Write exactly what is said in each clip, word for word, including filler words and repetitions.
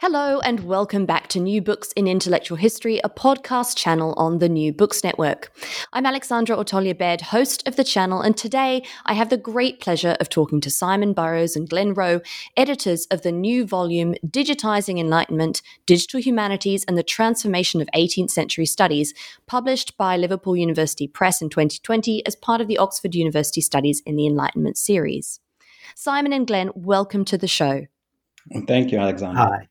Hello and welcome back to New Books in Intellectual History, a podcast channel on the New Books Network. I'm Alexandra Ottolia Bed, host of the channel, and today I have the great pleasure of talking to Simon Burrows and Glenn Rowe, editors of the new volume Digitizing Enlightenment, Digital Humanities and the Transformation of eighteenth Century Studies, published by Liverpool University Press in twenty twenty as part of the Oxford University Studies in the Enlightenment series. Simon and Glenn, welcome to the show. Thank you, Alexandra. Hi.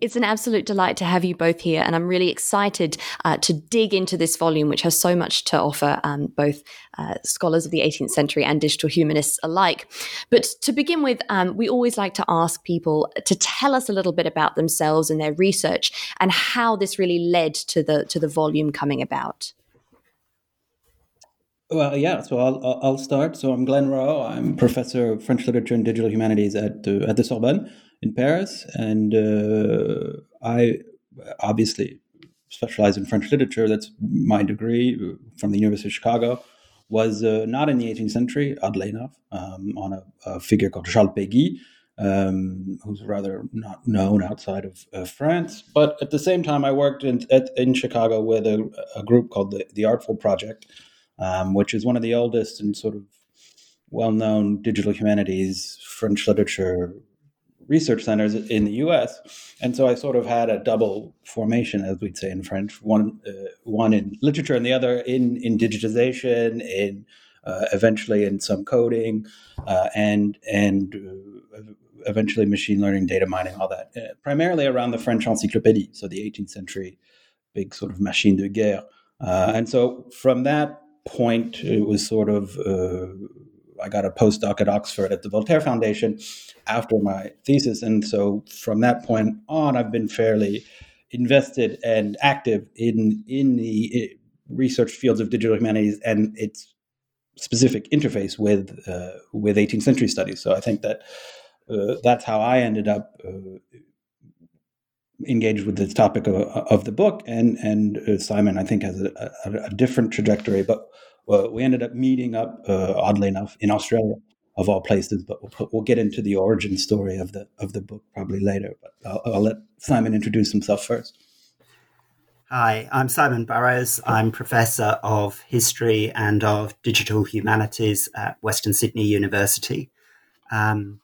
It's an absolute delight to have you both here, and I'm really excited uh, to dig into this volume, which has so much to offer um, both uh, scholars of the eighteenth century and digital humanists alike. But to begin with, um, we always like to ask people to tell us a little bit about themselves and their research and how this really led to the to the volume coming about. Well, yeah, so I'll, I'll start. So I'm Glenn Rowe. I'm professor of French literature and digital humanities at, uh, at the Sorbonne in Paris. And uh, I obviously specialize in French literature. That's my degree from the University of Chicago. Was uh, not in the eighteenth century, oddly enough, um, on a, a figure called Charles Péguy, um, who's rather not known outside of uh, France. But at the same time, I worked in, at, in Chicago with a, a group called the, the ARTFL Project, Um, which is one of the oldest and sort of well-known digital humanities French literature research centers in the U S. And so I sort of had a double formation, as we'd say in French, one uh, one in literature and the other in, in digitization, in uh, eventually in some coding, uh, and, and uh, eventually machine learning, data mining, all that, uh, primarily around the French Encyclopédie, so the eighteenth century big sort of machine de guerre. Uh, and so from that point, it was sort of, uh, I got a postdoc at Oxford at the Voltaire Foundation after my thesis. And so from that point on, I've been fairly invested and active in, in the research fields of digital humanities and its specific interface with, uh, with eighteenth century studies. So I think that uh, that's how I ended up uh, engaged with the topic of, of the book, and and uh, Simon, I think, has a, a, a different trajectory. But uh, we ended up meeting up, uh, oddly enough, in Australia, of all places. But we'll, we'll get into the origin story of the of the book probably later. But I'll, I'll let Simon introduce himself first. Hi, I'm Simon Burrows. I'm Professor of History and of Digital Humanities at Western Sydney University. Um,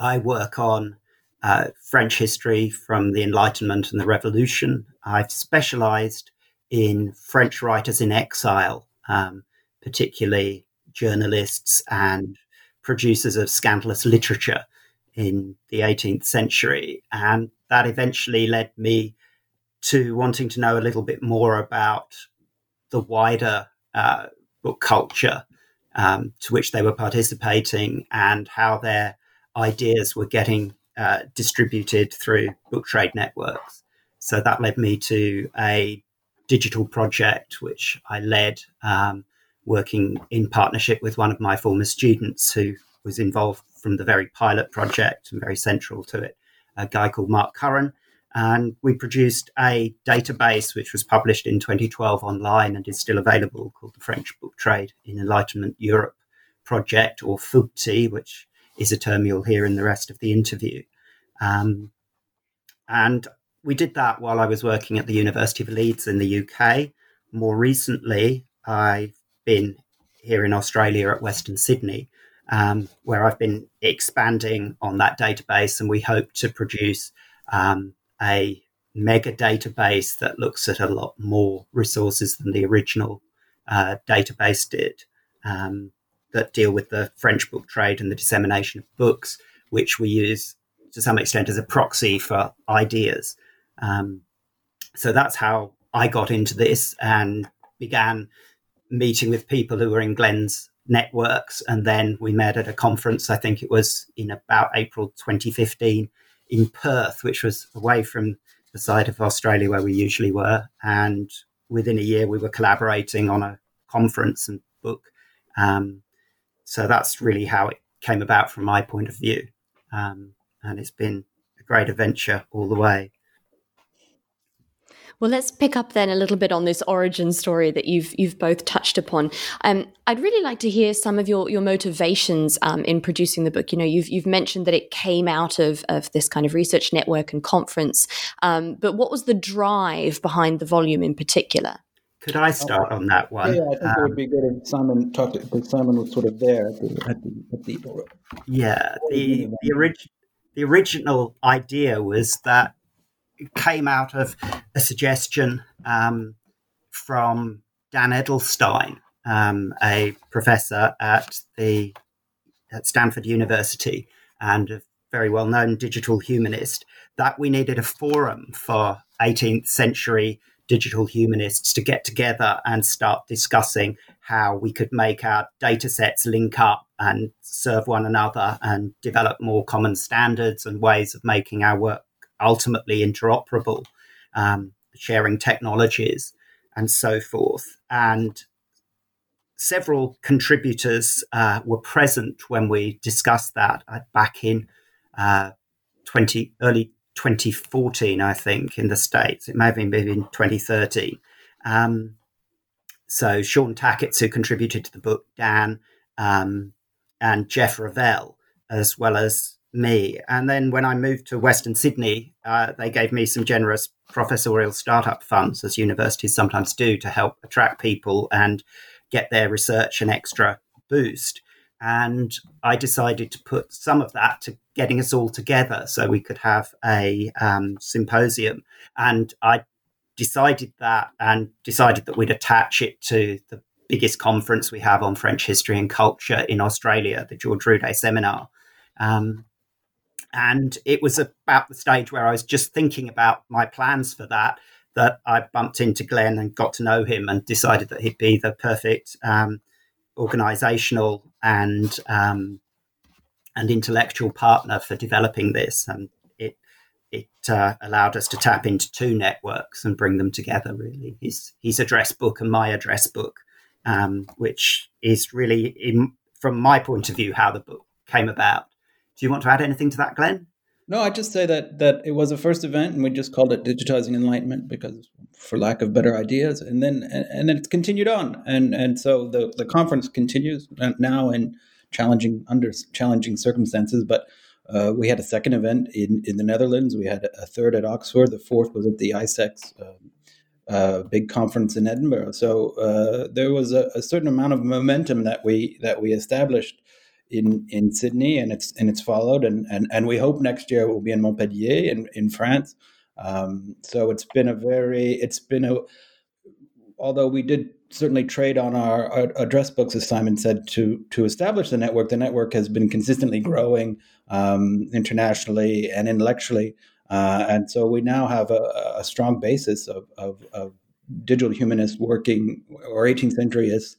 I work on Uh, French history from the Enlightenment and the Revolution. I've specialised in French writers in exile, um, particularly journalists and producers of scandalous literature in the eighteenth century. And that eventually led me to wanting to know a little bit more about the wider uh, book culture um, to which they were participating and how their ideas were getting Uh, distributed through book trade networks. So that led me to a digital project which I led, um, working in partnership with one of my former students who was involved from the very pilot project and very central to it, a guy called Mark Curran. And we produced a database which was published in twenty twelve online and is still available, called the French Book Trade in Enlightenment Europe Project, or F U G T I, which is a term you'll hear in the rest of the interview. Um, and we did that while I was working at the University of Leeds in the U K. More recently, I've been here in Australia at Western Sydney, um, where I've been expanding on that database, and we hope to produce um, a mega database that looks at a lot more resources than the original uh, database did. Um, that deal with the French book trade and the dissemination of books, which we use to some extent as a proxy for ideas. Um, so that's how I got into this and began meeting with people who were in Glenn's networks. And then we met at a conference, I think it was in about April twenty fifteen in Perth, which was away from the side of Australia where we usually were. And within a year, we were collaborating on a conference and book. Um, so that's really how it came about from my point of view. Um, and it's been a great adventure all the way. Well, let's pick up then a little bit on this origin story that you've you've both touched upon. Um, I'd really like to hear some of your your motivations um, in producing the book. You know, you've you've mentioned that it came out of of this kind of research network and conference, um, but what was the drive behind the volume in particular? Could I start on that one? Yeah, I think um, it would be good if Simon talked, because Simon was sort of there at the at the, at the or, yeah. The the, orig- the original idea was that. It came out of a suggestion um, from Dan Edelstein, um, a professor at the at Stanford University and a very well-known digital humanist, that we needed a forum for eighteenth century digital humanists to get together and start discussing how we could make our data sets link up and serve one another and develop more common standards and ways of making our work ultimately interoperable, um, sharing technologies and so forth. And several contributors uh, were present when we discussed that back in uh, twenty, early twenty fourteen, I think, in the States. It may have been in twenty thirteen. Um, so Sean Tackett, who contributed to the book, Dan, um, and Jeff Ravel, as well as me. And then when I moved to Western Sydney, uh, they gave me some generous professorial startup funds, as universities sometimes do, to help attract people and get their research an extra boost. And I decided to put some of that to getting us all together so we could have a um, symposium. And I decided that and decided that we'd attach it to the biggest conference we have on French history and culture in Australia, the George Roudet Seminar. Um, And it was about the stage where I was just thinking about my plans for that, that I bumped into Glenn and got to know him and decided that he'd be the perfect um, organisational and um, and intellectual partner for developing this. And it it uh, allowed us to tap into two networks and bring them together, really. His, his address book and my address book, um, which is really, in, from my point of view, how the book came about. Do you want to add anything to that, Glenn? No, I just say that that it was a first event, and we just called it Digitizing Enlightenment because, for lack of better ideas, and then and, and then it's continued on, and and so the, the conference continues now in challenging under challenging circumstances. But uh, we had a second event in, in the Netherlands. We had a third at Oxford. The fourth was at the I S E X um, uh, big conference in Edinburgh. So uh, there was a, a certain amount of momentum that we that we established in in Sydney, and it's and it's followed, and and and we hope next year it will be in Montpellier in in France. Um, so it's been a very it's been a although we did certainly trade on our, our address books, as Simon said, to to establish the network. The network has been consistently growing um, internationally and intellectually, uh, and so we now have a, a strong basis of, of of digital humanists working, or eighteenth centuryists,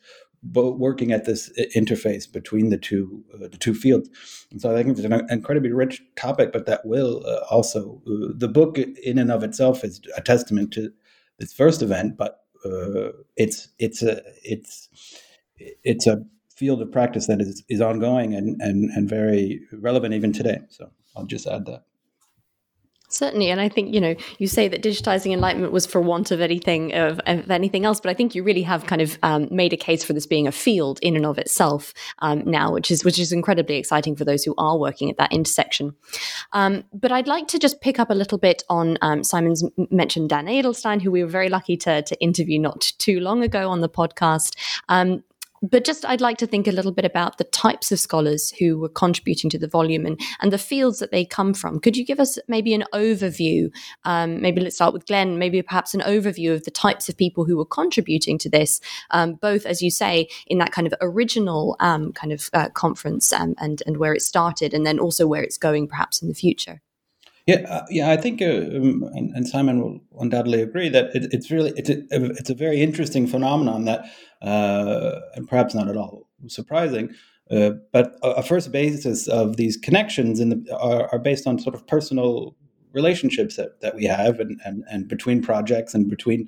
but working at this interface between the two uh, the two fields. And so I think it's an incredibly rich topic, but that will uh, also, uh, the book in and of itself is a testament to this first event, but uh, it's it's a it's it's a field of practice that is, is ongoing and, and, and very relevant even today. So I'll just add that. Certainly. And I think, you know, you say that Digitizing Enlightenment was for want of anything of, of anything else, but I think you really have kind of um, made a case for this being a field in and of itself um, now, which is which is incredibly exciting for those who are working at that intersection. Um, but I'd like to just pick up a little bit on um, Simon's mentioned Dan Edelstein, who we were very lucky to, to interview not too long ago on the podcast. Um, But just I'd like to think a little bit about the types of scholars who were contributing to the volume and, and the fields that they come from. Could you give us maybe an overview? Um, maybe let's start with Glenn, maybe perhaps an overview of the types of people who were contributing to this, um, both, as you say, in that kind of original um, kind of uh, conference um, and, and where it started, and then also where it's going perhaps in the future. Yeah, uh, yeah, I think, uh, um, and, and Simon will undoubtedly agree that it, it's really it's a, it's a very interesting phenomenon that, uh, and perhaps not at all surprising. Uh, but a, a first basis of these connections in the, are, are based on sort of personal relationships that, that we have and, and, and between projects and between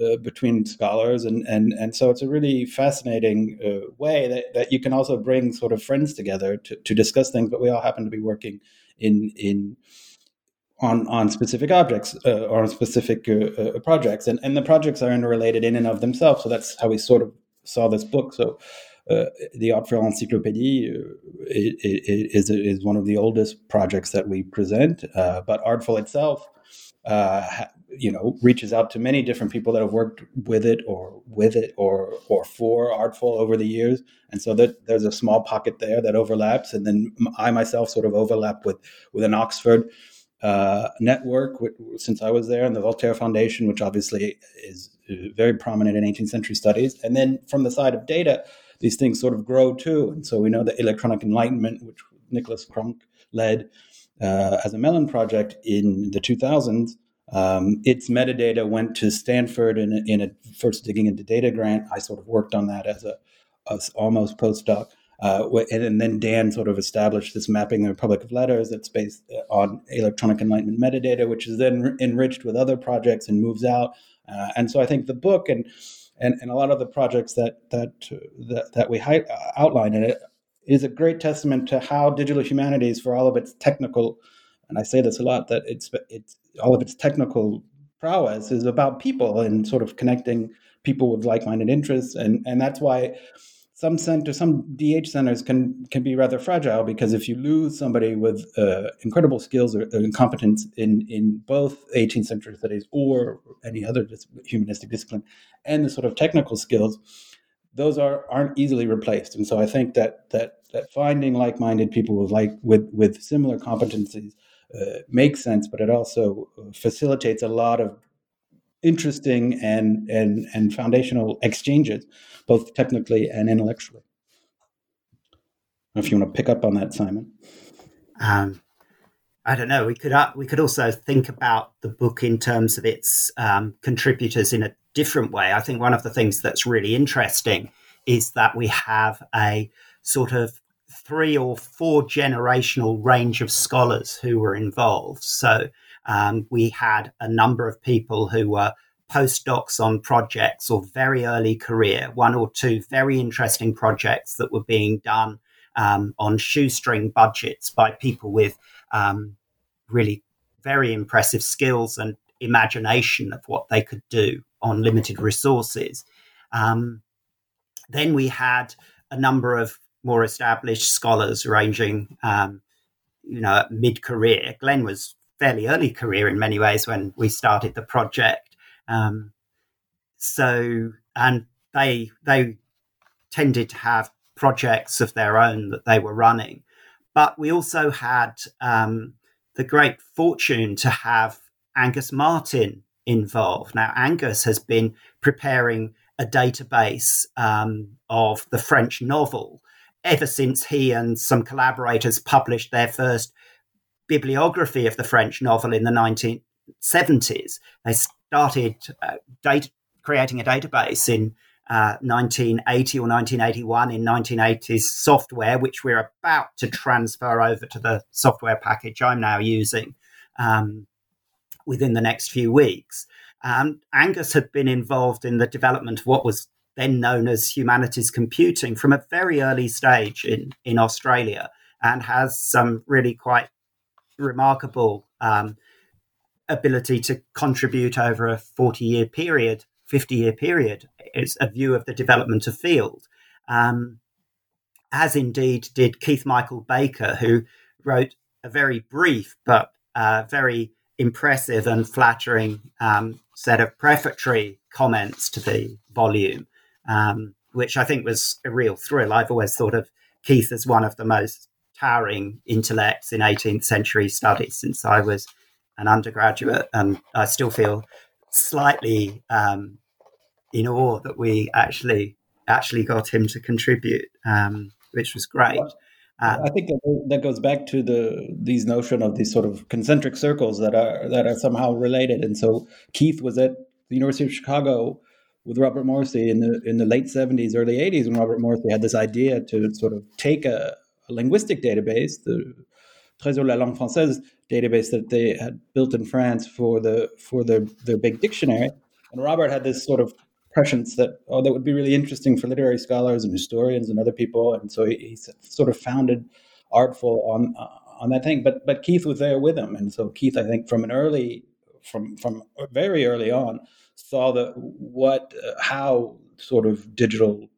uh, between scholars. And, and, and so it's a really fascinating uh, way that, that you can also bring sort of friends together to, to discuss things, but we all happen to be working in in on, on specific objects uh, or on specific uh, uh, projects. And, and the projects are interrelated in and of themselves. So that's how we sort of saw this book. So Uh, the ARTFL Encyclopédie uh, it, it is, it is one of the oldest projects that we present, uh, but ARTFL itself, uh, ha, you know, reaches out to many different people that have worked with it or with it or or for ARTFL over the years, and so that there's a small pocket there that overlaps, and then I myself sort of overlap with with an Oxford uh, network which, since I was there, and the Voltaire Foundation, which obviously is very prominent in eighteenth century studies, and then from the side of data, these things sort of grow too. And so we know that Electronic Enlightenment, which Nicholas Cronk led uh, as a Mellon project in the two thousands, um, its metadata went to Stanford in a, in a first digging into data grant. I sort of worked on that as a, a almost postdoc. Uh, and, and then Dan sort of established this mapping, the Republic of Letters, that's based on Electronic Enlightenment metadata, which is then enriched with other projects and moves out. Uh, and so I think the book and And, and a lot of the projects that that that, that we hi- outline in it is a great testament to how digital humanities, for all of its technical, and I say this a lot, that it's it's all of its technical prowess is about people and sort of connecting people with like-minded interests, and and that's why some center, some D H centers can can be rather fragile, because if you lose somebody with uh, incredible skills or, or competence in, in both eighteenth century studies or any other dis- humanistic discipline, and the sort of technical skills, those are aren't easily replaced. And so I think that that that finding like-minded people with like with with similar competencies uh, makes sense, but it also facilitates a lot of interesting and and and foundational exchanges, both technically and intellectually. I don't know if you want to pick up on that, Simon. Um, I don't know. We could uh, we could also think about the book in terms of its um, contributors in a different way. I think one of the things that's really interesting is that we have a sort of three or four generational range of scholars who were involved. So. Um, we had a number of people who were postdocs on projects or very early career, one or two very interesting projects that were being done um, on shoestring budgets by people with um, really very impressive skills and imagination of what they could do on limited resources. Um, then we had a number of more established scholars ranging, um, you know, mid-career. Glenn was fairly early career in many ways when we started the project. Um, so, and they they tended to have projects of their own that they were running. But we also had um, the great fortune to have Angus Martin involved. Now, Angus has been preparing a database um, of the French novel ever since he and some collaborators published their first bibliography of the French novel in the nineteen seventies. They started uh, date, creating a database in uh, nineteen eighty or nineteen eighty-one in nineteen eighties software, which we're about to transfer over to the software package I'm now using um, within the next few weeks. Um, Angus had been involved in the development of what was then known as humanities computing from a very early stage in, in Australia, and has some really quite remarkable um, ability to contribute over a forty-year period, fifty-year period. It's a view of the development of field, um, as indeed did Keith Michael Baker, who wrote a very brief but uh, very impressive and flattering um, set of prefatory comments to the volume, um, which I think was a real thrill. I've always thought of Keith as one of the most towering intellects in eighteenth century studies since I was an undergraduate, and I still feel slightly um, in awe that we actually actually got him to contribute, um, which was great. Uh, I think that, that goes back to the these notion of these sort of concentric circles that are that are somehow related, and so Keith was at the University of Chicago with Robert Morrissey in the in the late seventies, early eighties, when Robert Morrissey had this idea to sort of take a, a linguistic database, the Trésor de la langue française database that they had built in France for the for their, their big dictionary. And Robert had this sort of prescience that, oh, that would be really interesting for literary scholars and historians and other people. And so he, he sort of founded Artful on uh, on that thing. But but Keith was there with him. And so Keith, I think, from an early, from from very early on, saw that what, uh, how sort of digital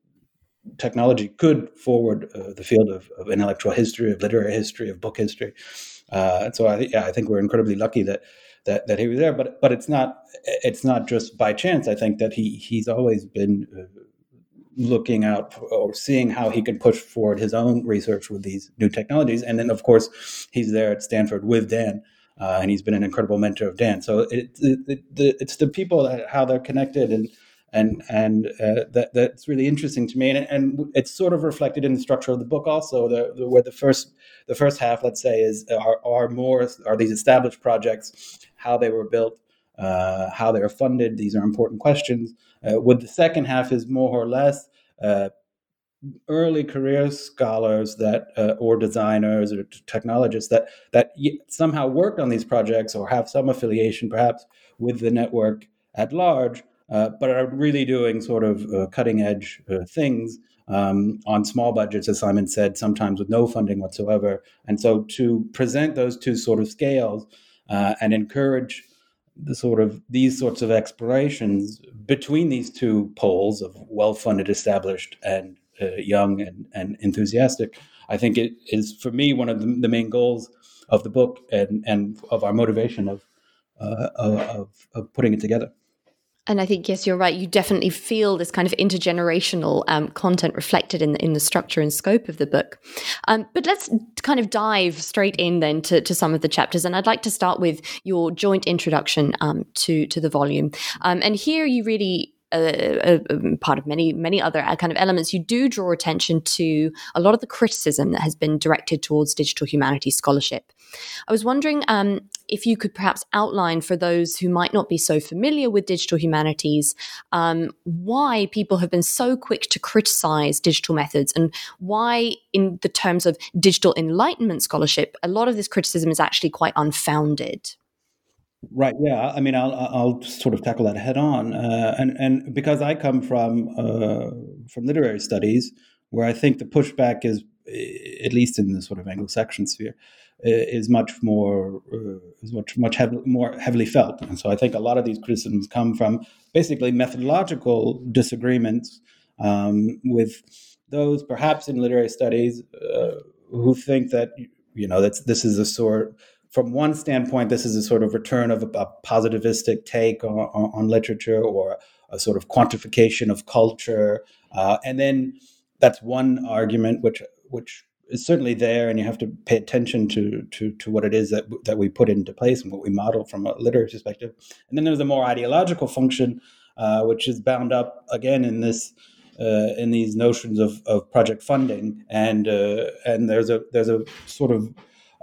technology could forward uh, the field of, of intellectual history, of literary history, of book history. Uh, so I, yeah, I think we're incredibly lucky that that that he was there. But but it's not it's not just by chance. I think that he he's always been uh, looking out or seeing how he can push forward his own research with these new technologies. And then of course he's there at Stanford with Dan, uh, and he's been an incredible mentor of Dan. So it, it, it, the, it's the people that how they're connected and. And and uh, that that's really interesting to me, and and it's sort of reflected in the structure of the book also. The, the, where the first the first half, let's say, is are, are more are these established projects, how they were built, uh, how they were funded. These are important questions. Uh, with the second half is more or less uh, early career scholars that uh, or designers or t- technologists that that somehow worked on these projects or have some affiliation, perhaps, with the network at large. Uh, but are really doing sort of uh, cutting-edge uh, things um, on small budgets, as Simon said, sometimes with no funding whatsoever. And so to present those two sort of scales uh, and encourage the sort of these sorts of explorations between these two poles of well-funded, established, and uh, young and, and enthusiastic, I think it is, for me, one of the, the main goals of the book and, and of our motivation of, uh, of of putting it together. And I think, yes, you're right. You definitely feel this kind of intergenerational um, content reflected in the, in the structure and scope of the book. Um, but let's kind of dive straight in then to, to some of the chapters. And I'd like to start with your joint introduction um, to, to the volume. Um, and here you really... Uh, uh, part of many, many other kind of elements, you do draw attention to a lot of the criticism that has been directed towards digital humanities scholarship. I was wondering um, if you could perhaps outline for those who might not be so familiar with digital humanities, um, why people have been so quick to criticize digital methods and why, in the terms of digital enlightenment scholarship, a lot of this criticism is actually quite unfounded. Right. Yeah. I mean, I'll I'll sort of tackle that head on, uh, and and because I come from uh, from literary studies, where I think the pushback is, at least in the sort of Anglo-Saxon sphere, is much more uh, is much much hev- more heavily felt, and so I think a lot of these criticisms come from basically methodological disagreements um, with those perhaps in literary studies uh, who think that you know that's this is a sort. From one standpoint, this is a sort of return of a, a positivistic take on, on, on literature or a sort of quantification of culture. Uh, and then that's one argument, which which is certainly there, and you have to pay attention to to, to what it is that, that we put into place and what we model from a literary perspective. And then there's a more ideological function, uh, which is bound up, again, in this uh, in these notions of, of project funding. And uh, and there's a there's a sort of...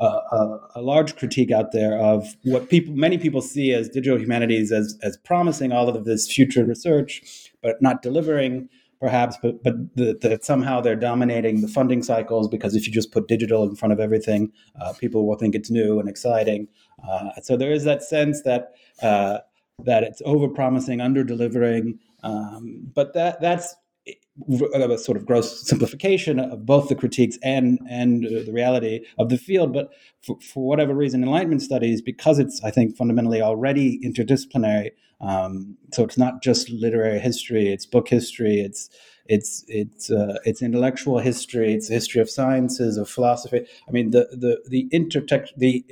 Uh, a, a large critique out there of what people, many people see as digital humanities as as promising all of this future research, but not delivering perhaps, but but that the, somehow they're dominating the funding cycles because if you just put digital in front of everything, uh, people will think it's new and exciting. Uh, so there is that sense that uh, that it's over-promising, under-delivering, um, but that that's a sort of gross simplification of both the critiques and and uh, the reality of the field. But for, for whatever reason, Enlightenment studies, because it's, I think, fundamentally already interdisciplinary, um, so it's not just literary history, it's book history, it's it's it's uh, it's intellectual history, it's the history of sciences, of philosophy. I mean, the the the intertech the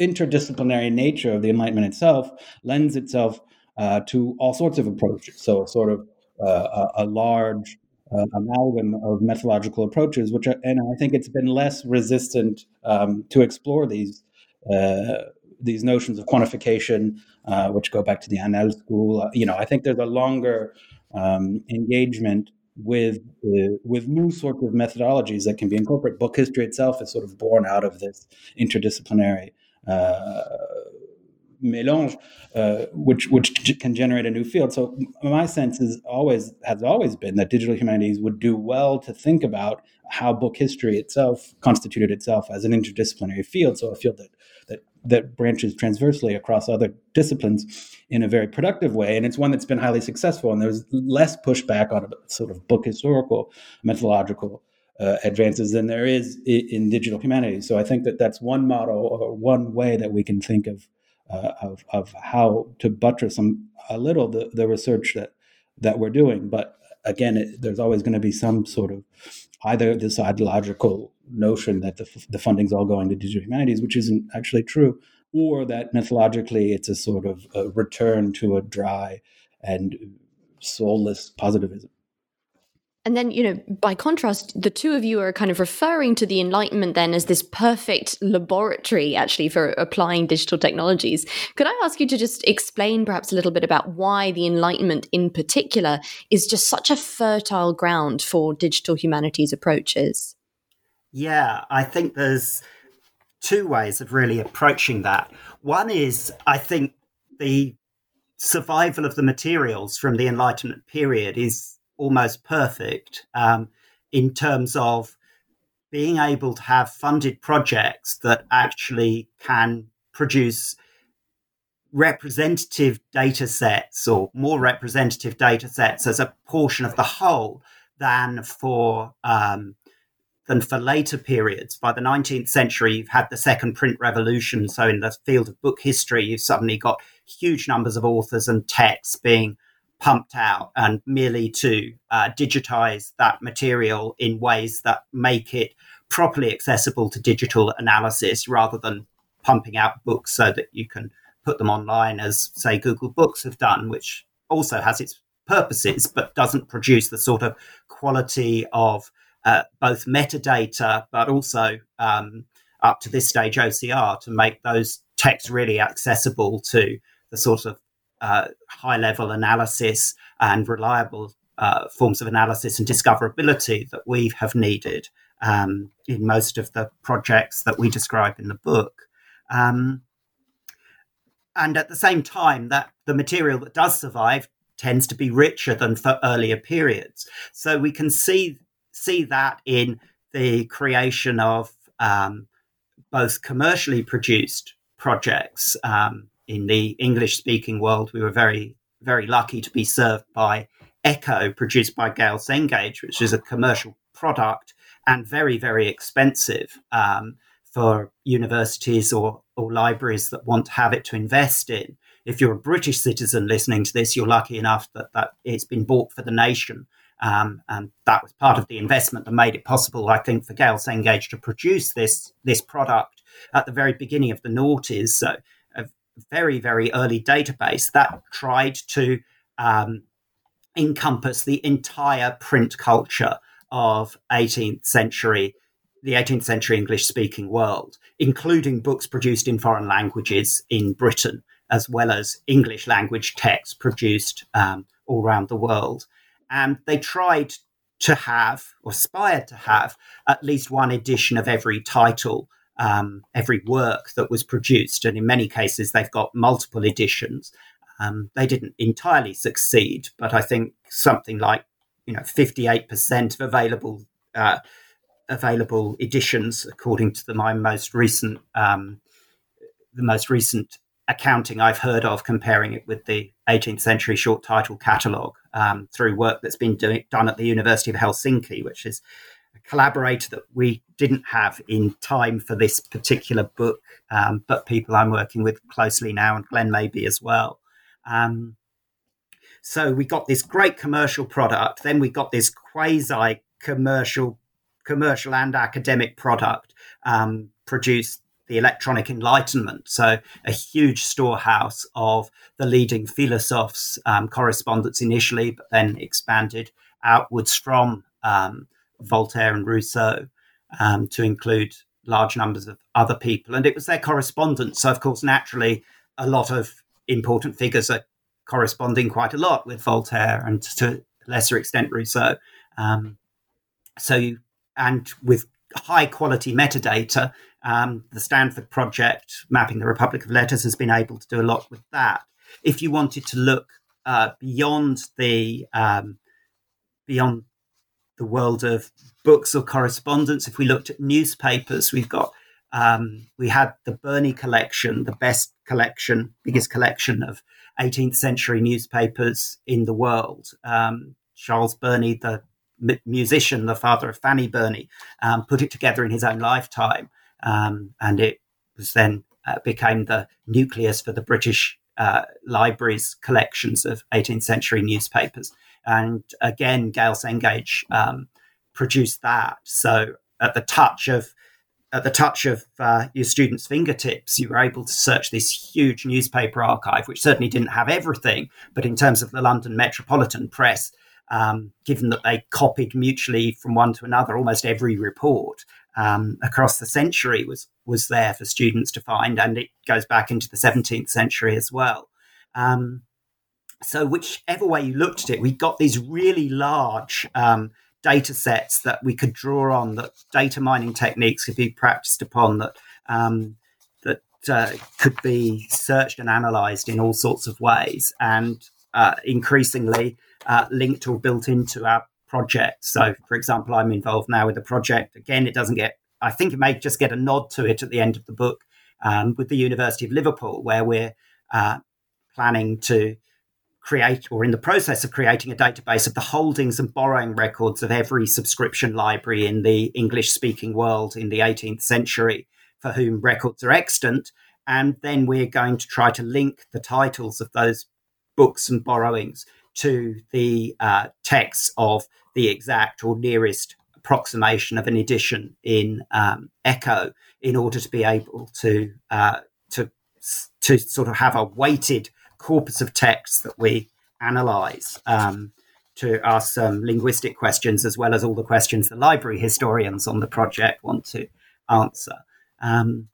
interdisciplinary nature of the Enlightenment itself lends itself uh, to all sorts of approaches. So sort of Uh, a, a large uh, amalgam of methodological approaches, which are, and I think it's been less resistant um, to explore these uh, these notions of quantification, uh, which go back to the Annales school. Uh, you know, I think there's a longer um, engagement with uh, with new sorts of methodologies that can be incorporated. Book history itself is sort of born out of this interdisciplinary Uh, melange, uh, which which can generate a new field. So my sense is always has always been that digital humanities would do well to think about how book history itself constituted itself as an interdisciplinary field, so a field that that that branches transversely across other disciplines in a very productive way. And it's one that's been highly successful, and there's less pushback on sort of book historical, methodological Uh, advances than there is in, in digital humanities. So I think that that's one model or one way that we can think of uh, of, of how to buttress some, a little the, the research that, that we're doing. But again, it, there's always going to be some sort of either this ideological notion that the, the funding's all going to digital humanities, which isn't actually true, or that methodologically it's a sort of a return to a dry and soulless positivism. And then, you know, by contrast, the two of you are kind of referring to the Enlightenment then as this perfect laboratory, actually, for applying digital technologies. Could I ask you to just explain perhaps a little bit about why the Enlightenment in particular is just such a fertile ground for digital humanities approaches? Yeah, I think there's two ways of really approaching that. One is, I think, the survival of the materials from the Enlightenment period is almost perfect um, in terms of being able to have funded projects that actually can produce representative data sets or more representative data sets as a portion of the whole than for um, than for later periods. By the nineteenth century, you've had the second print revolution. So in the field of book history, you've suddenly got huge numbers of authors and texts being pumped out, and merely to uh, digitize that material in ways that make it properly accessible to digital analysis rather than pumping out books so that you can put them online as, say, Google Books have done, which also has its purposes but doesn't produce the sort of quality of uh, both metadata but also um, up to this stage O C R to make those texts really accessible to the sort of Uh, high-level analysis and reliable uh, forms of analysis and discoverability that we have needed um, in most of the projects that we describe in the book. Um, and at the same time, that the material that does survive tends to be richer than for earlier periods. So we can see, see that in the creation of um, both commercially produced projects. Um, In the English-speaking world, we were very, very lucky to be served by ECCO, produced by Gale Cengage, which is a commercial product and very, very expensive um, for universities or, or libraries that want to have it to invest in. If you're a British citizen listening to this, you're lucky enough that, that it's been bought for the nation. Um, and that was part of the investment that made it possible, I think, for Gale Cengage to produce this, this product at the very beginning of the noughties. So very, very early database that tried to um, encompass the entire print culture of eighteenth century, the eighteenth century English-speaking world, including books produced in foreign languages in Britain, as well as English language texts produced um, all around the world. And they tried to have, or aspired to have, at least one edition of every title Um, every work that was produced, and in many cases they've got multiple editions. Um, they didn't entirely succeed, but I think something like, you know, fifty-eight percent of available uh, available editions, according to the, my most recent um, the most recent accounting I've heard of, comparing it with the eighteenth century short title catalogue um, through work that's been do- done at the University of Helsinki, which is collaborator that we didn't have in time for this particular book, um, but people I'm working with closely now, and Glenn maybe as well. Um, so we got this great commercial product, then we got this quasi-commercial commercial and academic product um, produced, the Electronic Enlightenment, so a huge storehouse of the leading philosophes' um, correspondence initially, but then expanded outwards from um Voltaire and Rousseau um, to include large numbers of other people. And it was their correspondence. So, of course, naturally, a lot of important figures are corresponding quite a lot with Voltaire and to a lesser extent Rousseau. Um, so, you, and with high quality metadata. Um, the Stanford project, Mapping the Republic of Letters, has been able to do a lot with that. If you wanted to look uh, beyond the um, beyond the world of books or correspondence, if we looked at newspapers, we've got um, we had the Burney collection, the best collection, biggest collection of eighteenth century newspapers in the world. Um, Charles Burney, the m- musician, the father of Fanny Burney, um, put it together in his own lifetime, um, and it was then uh, became the nucleus for the British uh, libraries' collections of eighteenth century newspapers. And again, Gale Cengage um, produced that. So at the touch of at the touch of uh, your students' fingertips, you were able to search this huge newspaper archive, which certainly didn't have everything. But in terms of the London Metropolitan Press, um, given that they copied mutually from one to another, almost every report um, across the century was was there for students to find. And it goes back into the seventeenth century as well. Um, So whichever way you looked at it, we got these really large um, data sets that we could draw on, that data mining techniques could be practiced upon, that um, that uh, could be searched and analysed in all sorts of ways, and uh, increasingly uh, linked or built into our projects. So, for example, I'm involved now with a project. Again, it doesn't get, I think it may just get a nod to it at the end of the book um, with the University of Liverpool, where we're uh, planning to create, or in the process of creating, a database of the holdings and borrowing records of every subscription library in the English-speaking world in the eighteenth century for whom records are extant. And then we're going to try to link the titles of those books and borrowings to the uh, texts of the exact or nearest approximation of an edition in um, ECCO, in order to be able to uh, to to sort of have a weighted corpus of texts that we analyse um, to ask some linguistic questions, as well as all the questions the library historians on the project want to answer. Um,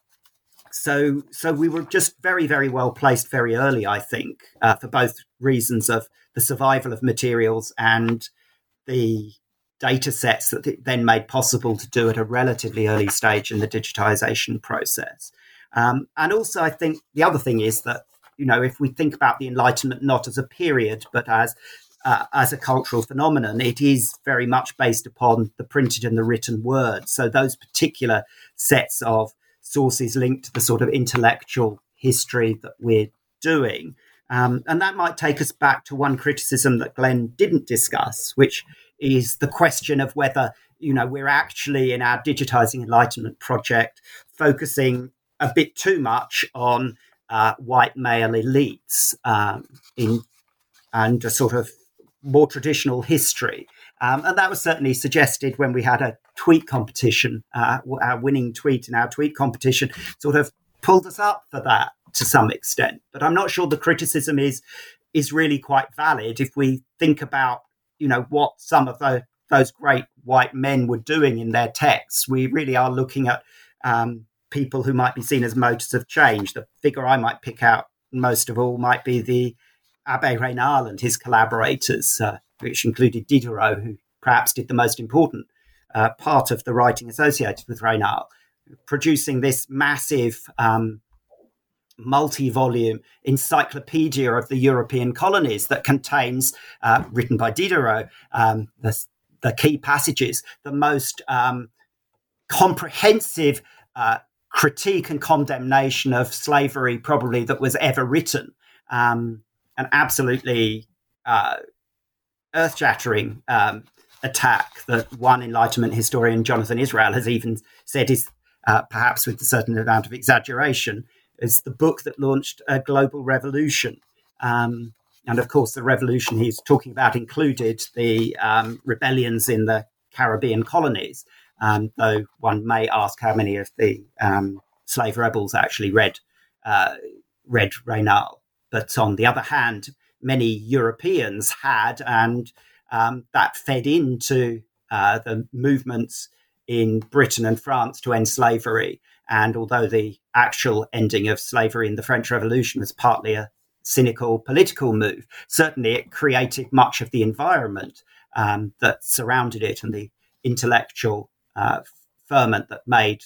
so so we were just very, very well placed very early, I think, uh, for both reasons of the survival of materials and the data sets that it then made possible to do at a relatively early stage in the digitisation process. Um, and also, I think the other thing is that, you know, if we think about the Enlightenment not as a period, but as uh, as a cultural phenomenon, it is very much based upon the printed and the written word. So those particular sets of sources linked to the sort of intellectual history that we're doing. Um, and that might take us back to one criticism that Glenn didn't discuss, which is the question of whether, you know, we're actually in our Digitizing Enlightenment project focusing a bit too much on Uh, white male elites um, in and a sort of more traditional history. Um, and that was certainly suggested when we had a tweet competition. Uh, our winning tweet in our tweet competition sort of pulled us up for that to some extent. But I'm not sure the criticism is is really quite valid if we think about, you know, what some of the, those great white men were doing in their texts. We really are looking at um, people who might be seen as motors of change. The figure I might pick out most of all might be the Abbé Raynal and his collaborators, uh, which included Diderot, who perhaps did the most important uh, part of the writing associated with Raynal, producing this massive um, multi-volume encyclopedia of the European colonies that contains, uh, written by Diderot, um, the, the key passages, the most um, comprehensive uh, critique and condemnation of slavery probably that was ever written, um, an absolutely uh, earth-shattering um, attack that one Enlightenment historian, Jonathan Israel, has even said is, uh, perhaps with a certain amount of exaggeration, is the book that launched a global revolution. Um, and, of course, the revolution he's talking about included the um, rebellions in the Caribbean colonies. Um, though one may ask how many of the um, slave rebels actually read uh, read Raynal. But on the other hand, many Europeans had, and um, that fed into uh, the movements in Britain and France to end slavery. And although the actual ending of slavery in the French Revolution was partly a cynical political move, certainly it created much of the environment um, that surrounded it and the intellectual Uh, ferment that made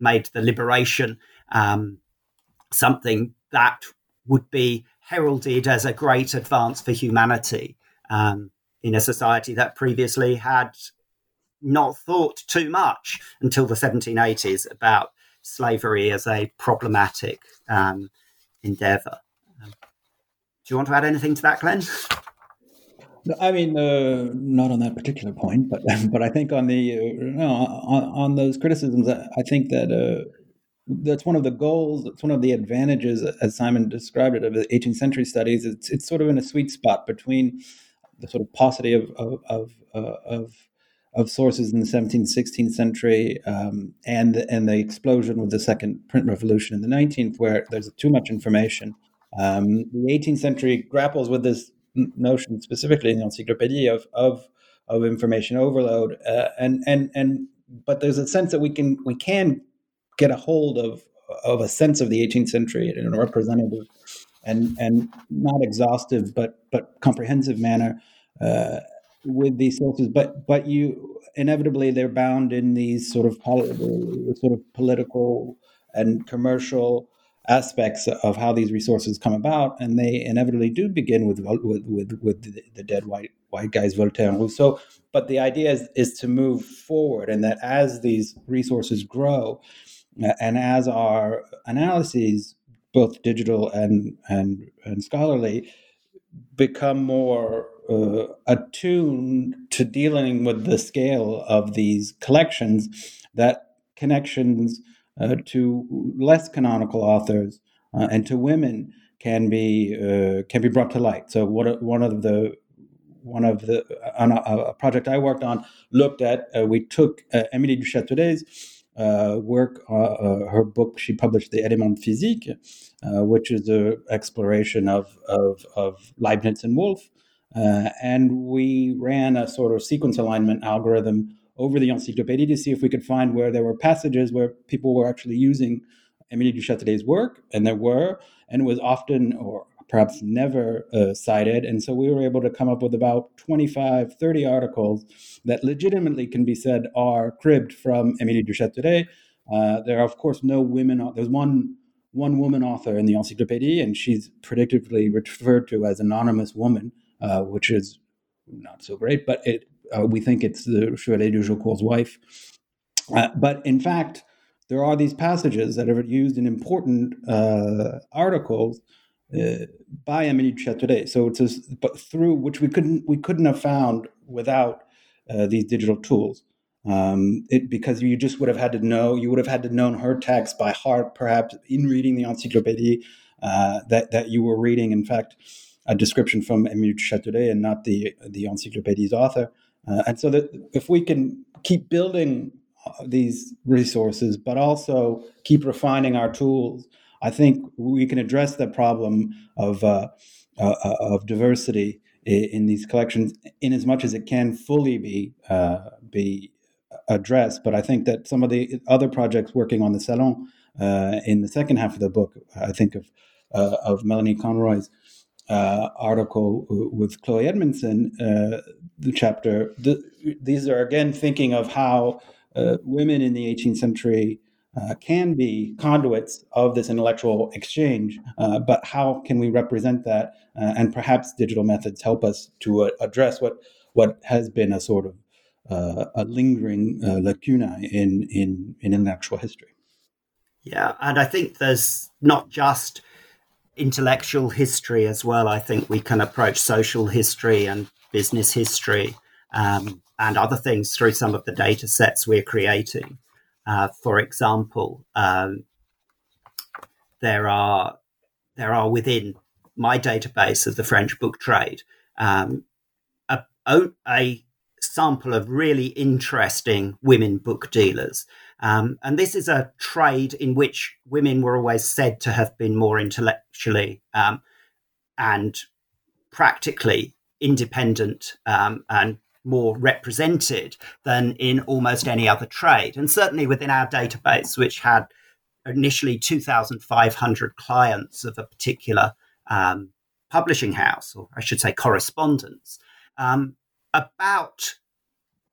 made the liberation um, something that would be heralded as a great advance for humanity um, in a society that previously had not thought too much until the seventeen eighties about slavery as a problematic um, endeavour. Um, do you want to add anything to that, Glenn? No, I mean, uh, not on that particular point, but but I think on the uh, no, on, on those criticisms, I, I think that uh, that's one of the goals, that's one of the advantages, as Simon described it, of the eighteenth century studies. It's it's sort of in a sweet spot between the sort of paucity of of of, uh, of of sources in the seventeenth, sixteenth century, um, and and the explosion with the second print revolution in the nineteenth, where there's too much information. Um, the eighteenth century grapples with this notion specifically in the Encyclopédie of of of information overload, uh, and and and but there's a sense that we can we can get a hold of of a sense of the eighteenth century in a representative and and not exhaustive but but comprehensive manner. Uh, with these sources, but but you inevitably they're bound in these sort of poli- sort of political and commercial aspects of how these resources come about, and they inevitably do begin with with with, with the, the dead white white guys, Voltaire and Rousseau. But the idea is, is to move forward, and that as these resources grow, and as our analyses, both digital and and, and scholarly, become more uh, attuned to dealing with the scale of these collections, that connections uh, to less canonical authors uh, and to women can be uh, can be brought to light. So what one of the one of the on a, a project I worked on looked at uh, we took uh, Émilie du Châtelet's Uh, work, uh, uh, her book, she published the Éléments Physiques, uh, which is an exploration of, of, of Leibniz and Wolff. Uh, and we ran a sort of sequence alignment algorithm over the Encyclopédie to see if we could find where there were passages where people were actually using Émilie du Châtelet's work, and there were, and it was often or perhaps never uh, cited. And so we were able to come up with about twenty-five, thirty articles that legitimately can be said are cribbed from Émilie du Châtelet. Uh, there are, of course, no women. There's one one woman author in the Encyclopédie, and she's predictably referred to as anonymous woman, uh, which is not so great, but it uh, we think it's the Chevalier de Jaucourt's wife. Uh, but in fact, there are these passages that are used in important uh, articles Uh, by Émilie du Châtelet, so it's a, but through which we couldn't we couldn't have found without uh, these digital tools, um, it, because you just would have had to know you would have had to known her text by heart, perhaps in reading the Encyclopédie uh, that that you were reading. In fact, a description from Émilie du Châtelet and not the the Encyclopédie's author, uh, and so that if we can keep building these resources, but also keep refining our tools, I think we can address the problem of uh, uh, of diversity in, in these collections, in as much as it can fully be uh, be addressed. But I think that some of the other projects working on the Salon uh, in the second half of the book, I think of uh, of Melanie Conroy's uh, article with Chloe Edmondson, uh, the chapter. The, these are again thinking of how uh, women in the eighteenth century Uh, can be conduits of this intellectual exchange, uh, but how can we represent that? Uh, and perhaps digital methods help us to uh, address what what has been a sort of uh, a lingering uh, lacuna in, in in intellectual history. Yeah, and I think there's not just intellectual history as well. I think we can approach social history and business history um, and other things through some of the data sets we're creating. Uh, for example, um, there are there are within my database of the French book trade um, a, a sample of really interesting women book dealers, um, and this is a trade in which women were always said to have been more intellectually um, and practically independent um, and more represented than in almost any other trade. And certainly within our database, which had initially two thousand five hundred clients of a particular um, publishing house, or I should say correspondence, um, about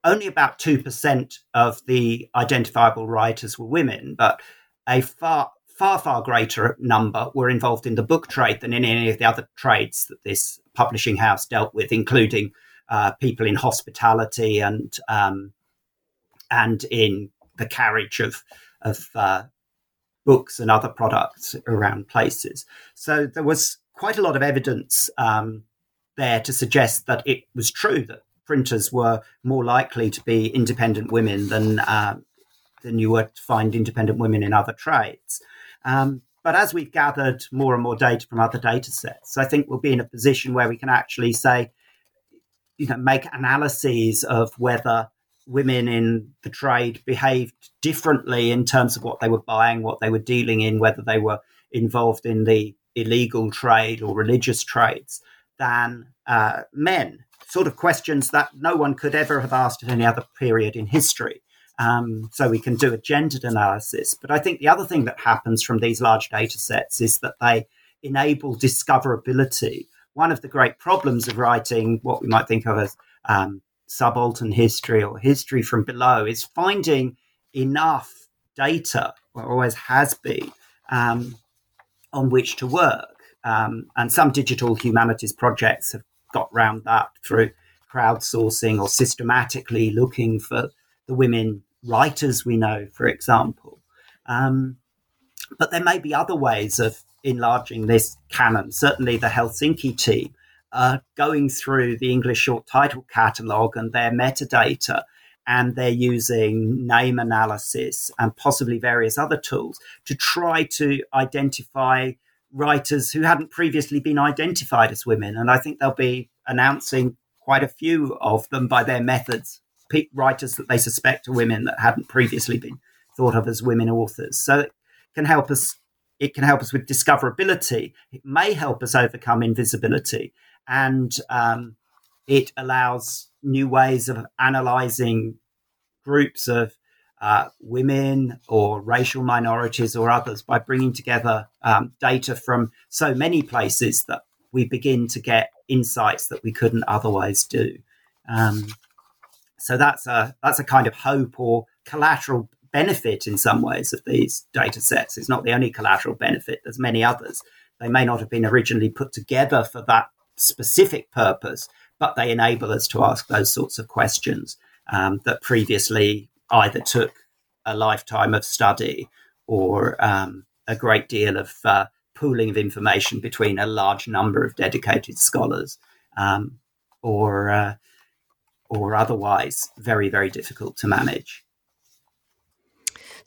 only about two percent of the identifiable writers were women, but a far, far, far greater number were involved in the book trade than in any of the other trades that this publishing house dealt with, including uh, people in hospitality and um, and in the carriage of of uh, books and other products around places. So there was quite a lot of evidence um, there to suggest that it was true that printers were more likely to be independent women than uh, than you were to find independent women in other trades. Um, but as we've gathered more and more data from other data sets, I think we'll be in a position where we can actually say, you know, make analyses of whether women in the trade behaved differently in terms of what they were buying, what they were dealing in, whether they were involved in the illegal trade or religious trades than uh, men, sort of questions that no one could ever have asked at any other period in history. Um, so we can do a gendered analysis. But I think the other thing that happens from these large data sets is that they enable discoverability. One of the great problems of writing what we might think of as um, subaltern history or history from below is finding enough data, or always has been, um, on which to work. Um, and some digital humanities projects have got round that through crowdsourcing or systematically looking for the women writers we know, for example. Um, but there may be other ways of enlarging this canon. Certainly the Helsinki team are going through the English short title catalogue and their metadata, and they're using name analysis and possibly various other tools to try to identify writers who hadn't previously been identified as women. And I think they'll be announcing quite a few of them by their methods, writers that they suspect are women that hadn't previously been thought of as women authors. So it can help us, it can help us with discoverability. It may help us overcome invisibility. And um, it allows new ways of analysing groups of uh, women or racial minorities or others by bringing together um, data from so many places that we begin to get insights that we couldn't otherwise do. Um, so that's a that's a kind of hope or collateral benefit in some ways of these data sets. It's not the only collateral benefit. There's many others. They may not have been originally put together for that specific purpose, but they enable us to ask those sorts of questions um, that previously either took a lifetime of study or um, a great deal of uh, pooling of information between a large number of dedicated scholars um, or uh, or otherwise very, very difficult to manage.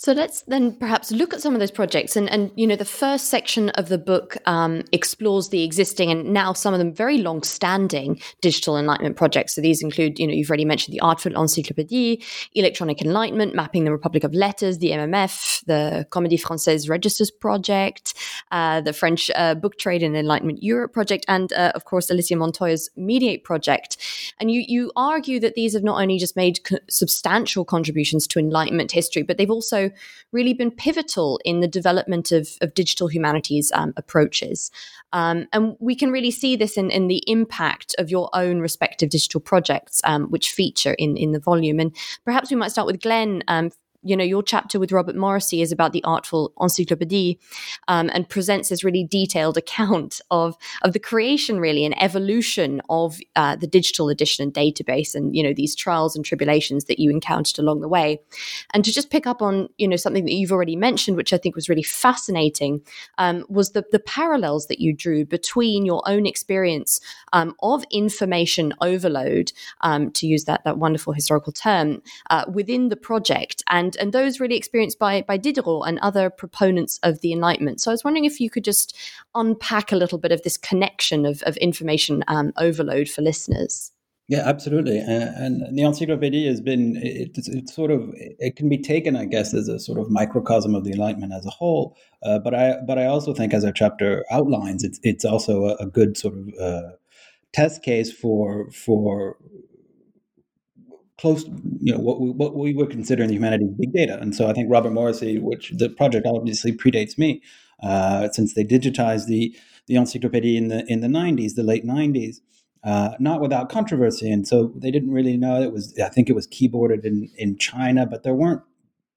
So let's then perhaps look at some of those projects. And, and you know, the first section of the book um, explores the existing and now some of them very long-standing digital enlightenment projects. So these include, you know, you've already mentioned the ARTFL Encyclopédie, Electronic Enlightenment, mapping the Republic of Letters, the M M F, the Comédie Française Registers Project, uh, the French uh, Book Trade and Enlightenment Europe Project, and, uh, of course, Alicia Montoya's Mediate Project. And you, you argue that these have not only just made co- substantial contributions to Enlightenment history, but they've also really been pivotal in the development of, of digital humanities um, approaches. Um, and we can really see this in, in the impact of your own respective digital projects, um, which feature in, in the volume. And perhaps we might start with Glenn. Um, you know, your chapter with Robert Morrissey is about the ARTFL Encyclopédie um, and presents this really detailed account of, of the creation, really, and evolution of uh, the digital edition and database and, you know, these trials and tribulations that you encountered along the way. And to just pick up on, you know, something that you've already mentioned, which I think was really fascinating, um, was the, the parallels that you drew between your own experience um, of information overload, um, to use that, that wonderful historical term, uh, within the project and And, and those really experienced by, by Diderot and other proponents of the Enlightenment. So I was wondering if you could just unpack a little bit of this connection of, of information um, overload for listeners. Yeah, absolutely. And, and the Encyclopédie has been, it's it sort of, it can be taken, I guess, as a sort of microcosm of the Enlightenment as a whole. Uh, but I but I also think, as our chapter outlines, it's it's also a, a good sort of uh, test case for for. Close, you know, what we, what we would consider in the humanities big data. And so I think Robert Morrissey, which the project obviously predates me, uh, since they digitized the the encyclopedia in the in the nineties, the late nineties, uh, not without controversy. And so they didn't really know. It was, I think it was keyboarded in, in China, but there weren't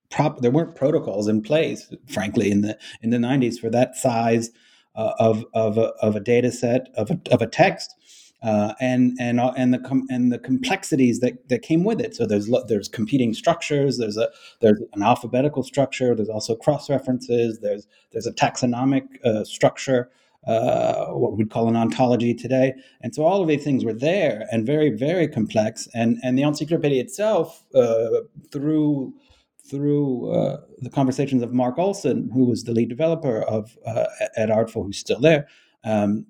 prop, there weren't protocols in place, frankly, in the in the nineties for that size uh, of of a, of a data set of a, of a text. Uh, and and and the com- and the complexities that, that came with it. So there's lo- there's competing structures. There's a there's an alphabetical structure. There's also cross references. There's there's a taxonomic uh, structure, uh, what we'd call an ontology today. And so all of these things were there and very very complex. And and the encyclopedia itself, uh, through through uh, the conversations of Mark Olson, who was the lead developer of uh, at Artful, who's still there. Um,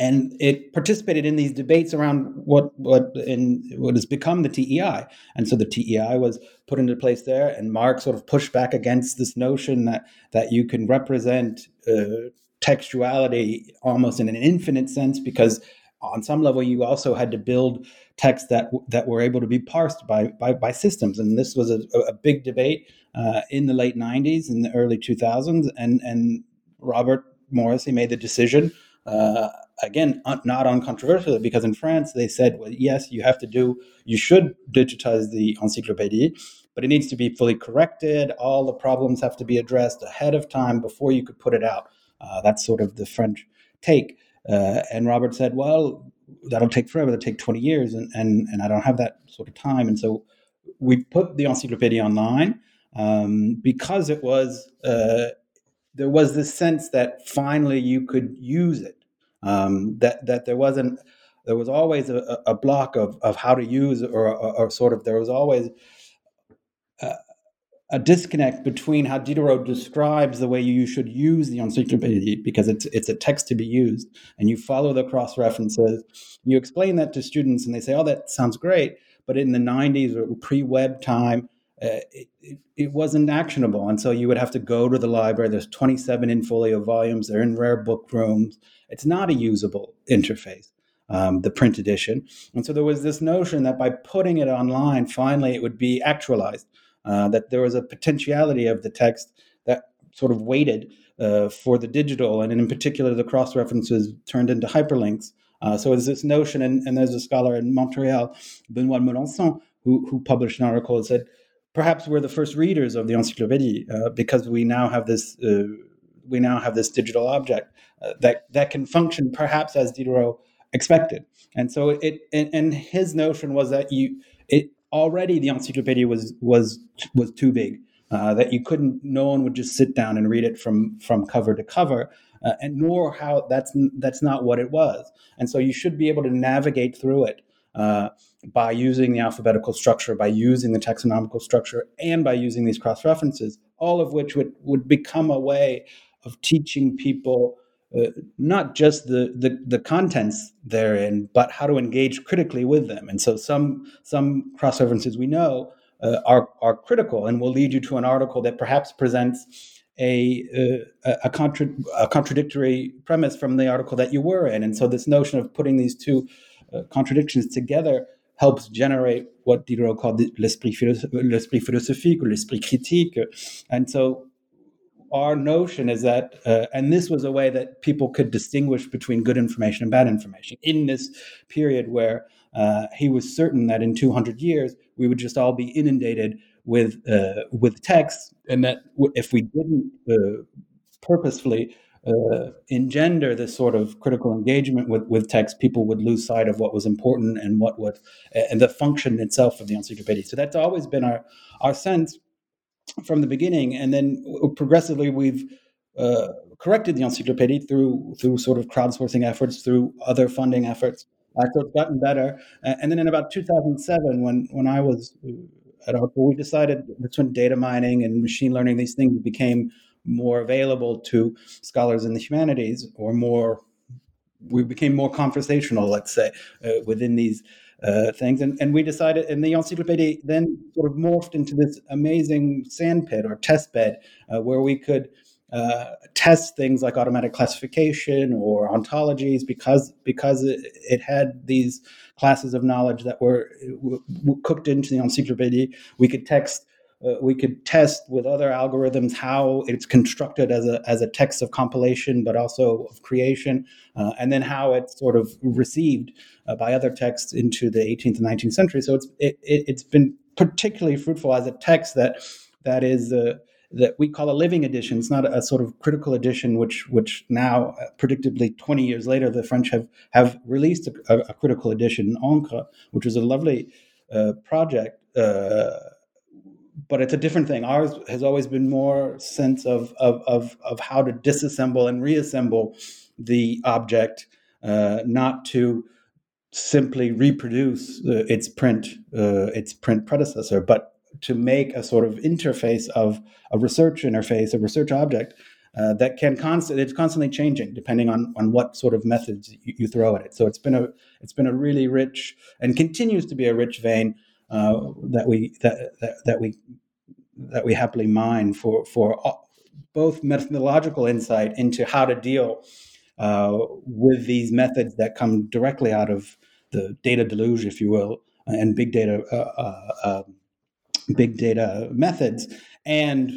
And it participated in these debates around what what in what has become the T E I. And so the T E I was put into place there, and Mark sort of pushed back against this notion that that you can represent uh, textuality almost in an infinite sense, because on some level you also had to build texts that that were able to be parsed by by, by systems. And this was a, a big debate uh, in the late nineties, in the early two thousands, and and Robert Morrissey made the decision. Uh, Again, un- not uncontroversially, because in France they said, well, yes, you have to do, you should digitize the Encyclopédie, but it needs to be fully corrected. All the problems have to be addressed ahead of time before you could put it out. Uh, that's sort of the French take. Uh, and Robert said, well, that'll take forever. That'll take twenty years, and, and, and I don't have that sort of time. And so we put the Encyclopédie online um, because it was, uh, there was this sense that finally you could use it. Um, that that there wasn't, there was always a, a block of, of how to use, or, or, or sort of there was always a, a disconnect between how Diderot describes the way you should use the encyclopedia, because it's it's a text to be used, and you follow the cross references. You explain that to students, and they say, "Oh, that sounds great," but in the nineties or pre-web time, Uh, it, it, it wasn't actionable. And so you would have to go to the library. There's twenty-seven in folio volumes. They're in rare book rooms. It's not a usable interface, um, the print edition. And so there was this notion that by putting it online, finally it would be actualized, uh, that there was a potentiality of the text that sort of waited uh, for the digital. And in particular, the cross-references turned into hyperlinks. Uh, so it's this notion, and, and there's a scholar in Montreal, Benoît Melançon, who, who published an article that said, perhaps we're the first readers of the Encyclopédie uh, because we now have this uh, we now have this digital object uh, that that can function perhaps as Diderot expected. And so it and, and his notion was that you it already the Encyclopédie was was was too big uh, that you couldn't no one would just sit down and read it from from cover to cover uh, and nor how that's that's not what it was. And so you should be able to navigate through it Uh, by using the alphabetical structure, by using the taxonomical structure, and by using these cross-references, all of which would, would become a way of teaching people uh, not just the, the the contents therein, but how to engage critically with them. And so some some cross-references we know uh, are are critical and will lead you to an article that perhaps presents a uh, a, contra- a contradictory premise from the article that you were in. And so this notion of putting these two Uh, contradictions together helps generate what Diderot called the, l'esprit, philosoph- l'esprit philosophique or l'esprit critique. And so our notion is that, uh, and this was a way that people could distinguish between good information and bad information in this period where uh, he was certain that in two hundred years, we would just all be inundated with uh, with texts, and that w- if we didn't uh, purposefully Uh, engender this sort of critical engagement with, with text, people would lose sight of what was important and what would, and the function itself of the encyclopedia. So that's always been our, our sense from the beginning. And then progressively we've uh, corrected the encyclopedia through, through sort of crowdsourcing efforts, through other funding efforts. Uh, so it's gotten better. Uh, and then in about two thousand seven, when, when I was at Artful, we decided that's when data mining and machine learning, these things became more available to scholars in the humanities, or more, we became more conversational, let's say, uh, within these uh, things. And, and we decided, and the encyclopedia then sort of morphed into this amazing sandpit or test bed uh, where we could uh, test things like automatic classification or ontologies, because because it, it had these classes of knowledge that were, were cooked into the encyclopedia. We could text uh, we could test with other algorithms how it's constructed as a as a text of compilation, but also of creation, uh, and then how it's sort of received uh, by other texts into the eighteenth and nineteenth century. So it's it, it, it's been particularly fruitful as a text that that is uh, that we call a living edition. It's not a, a sort of critical edition, which which now, uh, predictably, twenty years later, the French have have released a, a critical edition, Encre, which was a lovely uh, project, uh, but it's a different thing. Ours has always been more sense of of of, of how to disassemble and reassemble the object, uh, not to simply reproduce uh, its print, uh, its print predecessor, but to make a sort of interface of a research interface, a research object uh, that can constant it's constantly changing depending on, on what sort of methods you, you throw at it. So it's been a it's been a really rich and continues to be a rich vein uh, that we that, that that we that we happily mine for for both methodological insight into how to deal uh, with these methods that come directly out of the data deluge, if you will, and big data. Uh, uh, big data methods, and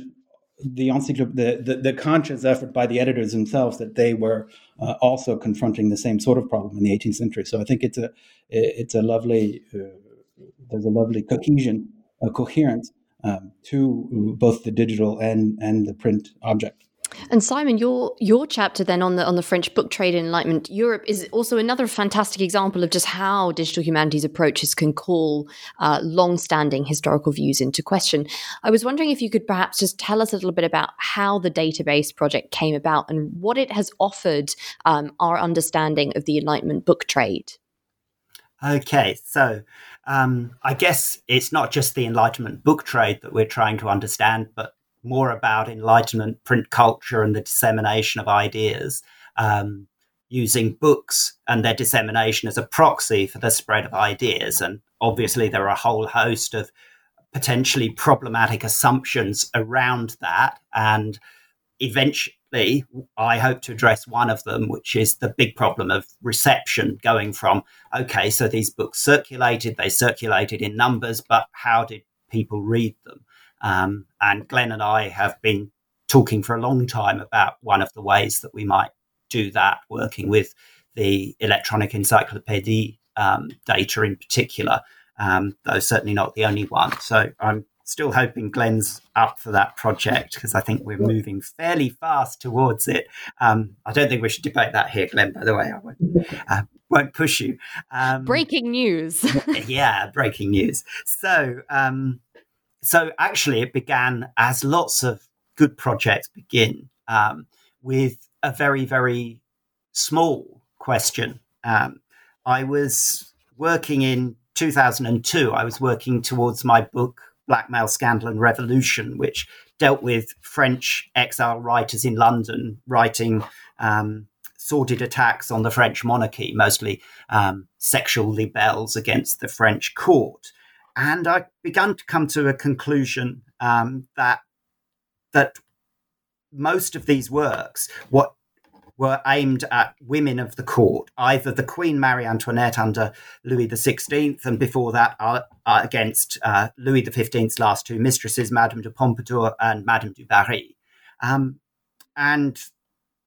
the, the, the, the conscious effort by the editors themselves that they were uh, also confronting the same sort of problem in the eighteenth century. So I think it's a it's a lovely uh, there's a lovely cohesion, a coherence um, to both the digital and, and the print object. And Simon, your your chapter then on the on the French book trade in Enlightenment Europe is also another fantastic example of just how digital humanities approaches can call uh, long-standing historical views into question. I was wondering if you could perhaps just tell us a little bit about how the database project came about and what it has offered um, our understanding of the Enlightenment book trade. Okay, so um, I guess it's not just the Enlightenment book trade that we're trying to understand, but more about Enlightenment print culture and the dissemination of ideas, um, using books and their dissemination as a proxy for the spread of ideas. And obviously there are a whole host of potentially problematic assumptions around that. And eventually I hope to address one of them, which is the big problem of reception, going from, okay, so these books circulated, they circulated in numbers, but how did people read them? Um, and Glenn and I have been talking for a long time about one of the ways that we might do that, working with the Electronic Encyclopédie um, data in particular, um, though certainly not the only one. So I'm still hoping Glenn's up for that project because I think we're moving fairly fast towards it. Um, I don't think we should debate that here, Glenn, by the way. I won't, uh, won't push you. Um, breaking news. yeah, breaking news. So... Um, So actually it began, as lots of good projects begin, um, with a very, very small question. Um, I was working in two thousand two, I was working towards my book, Blackmail, Scandal and Revolution, which dealt with French exile writers in London writing um, sordid attacks on the French monarchy, mostly um, sexual libels against the French court. And I'd begun to come to a conclusion um, that that most of these works what were aimed at women of the court, either the Queen Marie Antoinette under Louis the sixteenth and before that uh, uh, against uh, Louis the fifteenth's last two mistresses, Madame de Pompadour and Madame du Barry. Um, and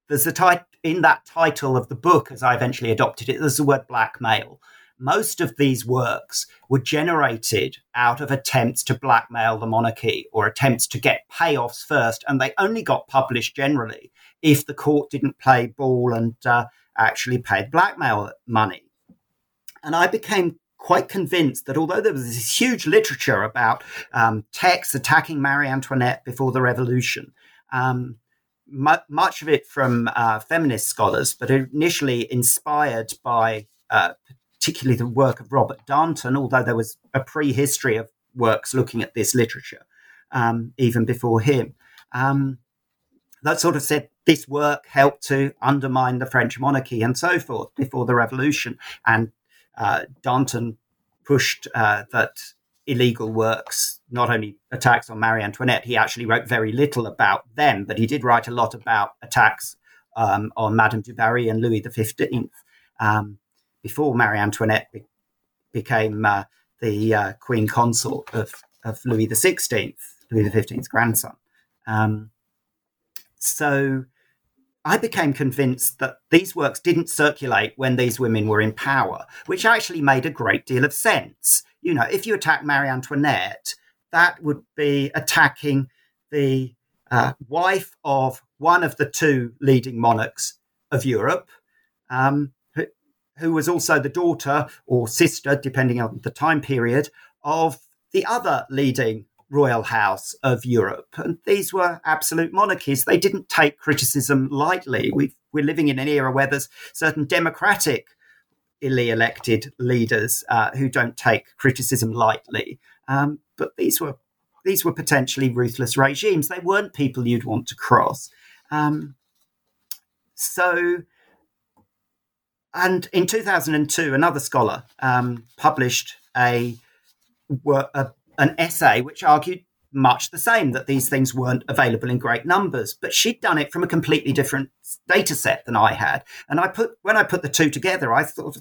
there's a tit- in that title of the book, as I eventually adopted it, there's the word blackmail. Most of these works were generated out of attempts to blackmail the monarchy or attempts to get payoffs first, and they only got published generally if the court didn't play ball and uh, actually paid blackmail money. And I became quite convinced that although there was this huge literature about um, texts attacking Marie Antoinette before the Revolution, um, mu- much of it from uh, feminist scholars, but initially inspired by uh, particularly the work of Robert Darnton, although there was a prehistory of works looking at this literature, um, even before him. Um, that sort of said this work helped to undermine the French monarchy and so forth before the Revolution. And uh, Darnton pushed uh, that illegal works, not only attacks on Marie Antoinette, he actually wrote very little about them, but he did write a lot about attacks um, on Madame du Barry and Louis the fifteenth. Um, before Marie Antoinette be- became uh, the uh, queen consort of, of Louis the sixteenth, Louis the fifteenth's grandson. Um, so I became convinced that these works didn't circulate when these women were in power, which actually made a great deal of sense. You know, if you attack Marie Antoinette, that would be attacking the uh, wife of one of the two leading monarchs of Europe, um, who, who was also the daughter or sister, depending on the time period, of the other leading royal house of Europe. And these were absolute monarchies. They didn't take criticism lightly. We've, we're living in an era where there's certain democratically elected leaders uh, who don't take criticism lightly. Um, but these were these were potentially ruthless regimes. They weren't people you'd want to cross. Um, so, and in two thousand two, another scholar um, published a, a an essay which argued much the same, that these things weren't available in great numbers, but she'd done it from a completely different data set than I had. And I put when I put the two together, I thought,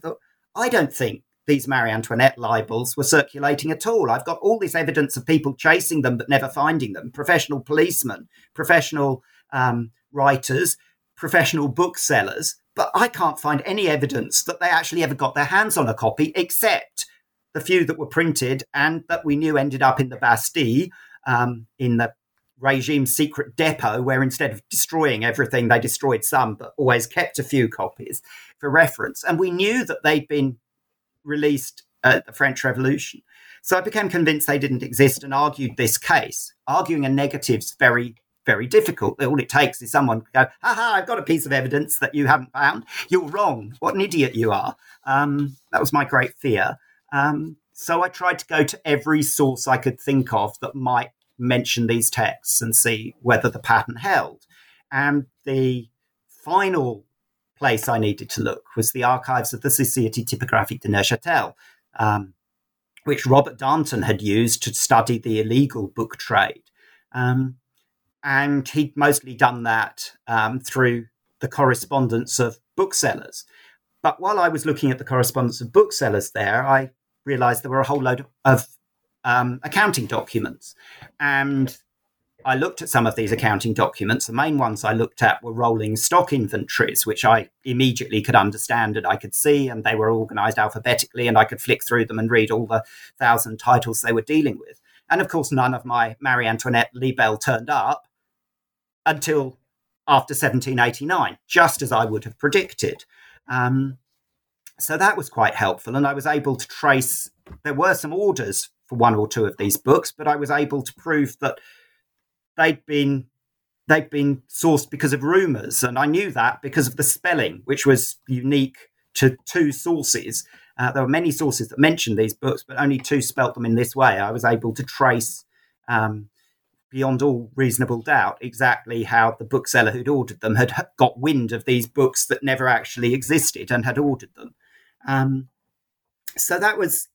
I don't think these Marie Antoinette libels were circulating at all. I've got all this evidence of people chasing them but never finding them, professional policemen, professional um, writers, professional booksellers, but I can't find any evidence that they actually ever got their hands on a copy, except the few that were printed and that we knew ended up in the Bastille, um, in the regime's secret depot, where instead of destroying everything, they destroyed some but always kept a few copies for reference. And we knew that they'd been released at the French Revolution. So I became convinced they didn't exist and argued this case. Arguing a negative's very, very difficult. All it takes is someone to go, ha-ha, I've got a piece of evidence that you haven't found. You're wrong. What an idiot you are. Um, that was my great fear. Um, so I tried to go to every source I could think of that might mention these texts and see whether the pattern held. And the final place I needed to look was the archives of the Société Typographique de Neuchâtel, um, which Robert Darnton had used to study the illegal book trade. Um, and he'd mostly done that um, through the correspondence of booksellers. But while I was looking at the correspondence of booksellers there, I realised there were a whole load of um, accounting documents. And I looked at some of these accounting documents. The main ones I looked at were rolling stock inventories, which I immediately could understand and I could see, and they were organised alphabetically, and I could flick through them and read all the thousand titles they were dealing with. And of course, none of my Marie Antoinette libel turned up until after seventeen eighty-nine, just as I would have predicted. Um, so that was quite helpful, and I was able to trace, there were some orders for one or two of these books, but I was able to prove that They'd been they'd been sourced because of rumours, and I knew that because of the spelling, which was unique to two sources. Uh, there were many sources that mentioned these books, but only two spelt them in this way. I was able to trace, um, beyond all reasonable doubt, exactly how the bookseller who'd ordered them had got wind of these books that never actually existed and had ordered them. Um, so that was...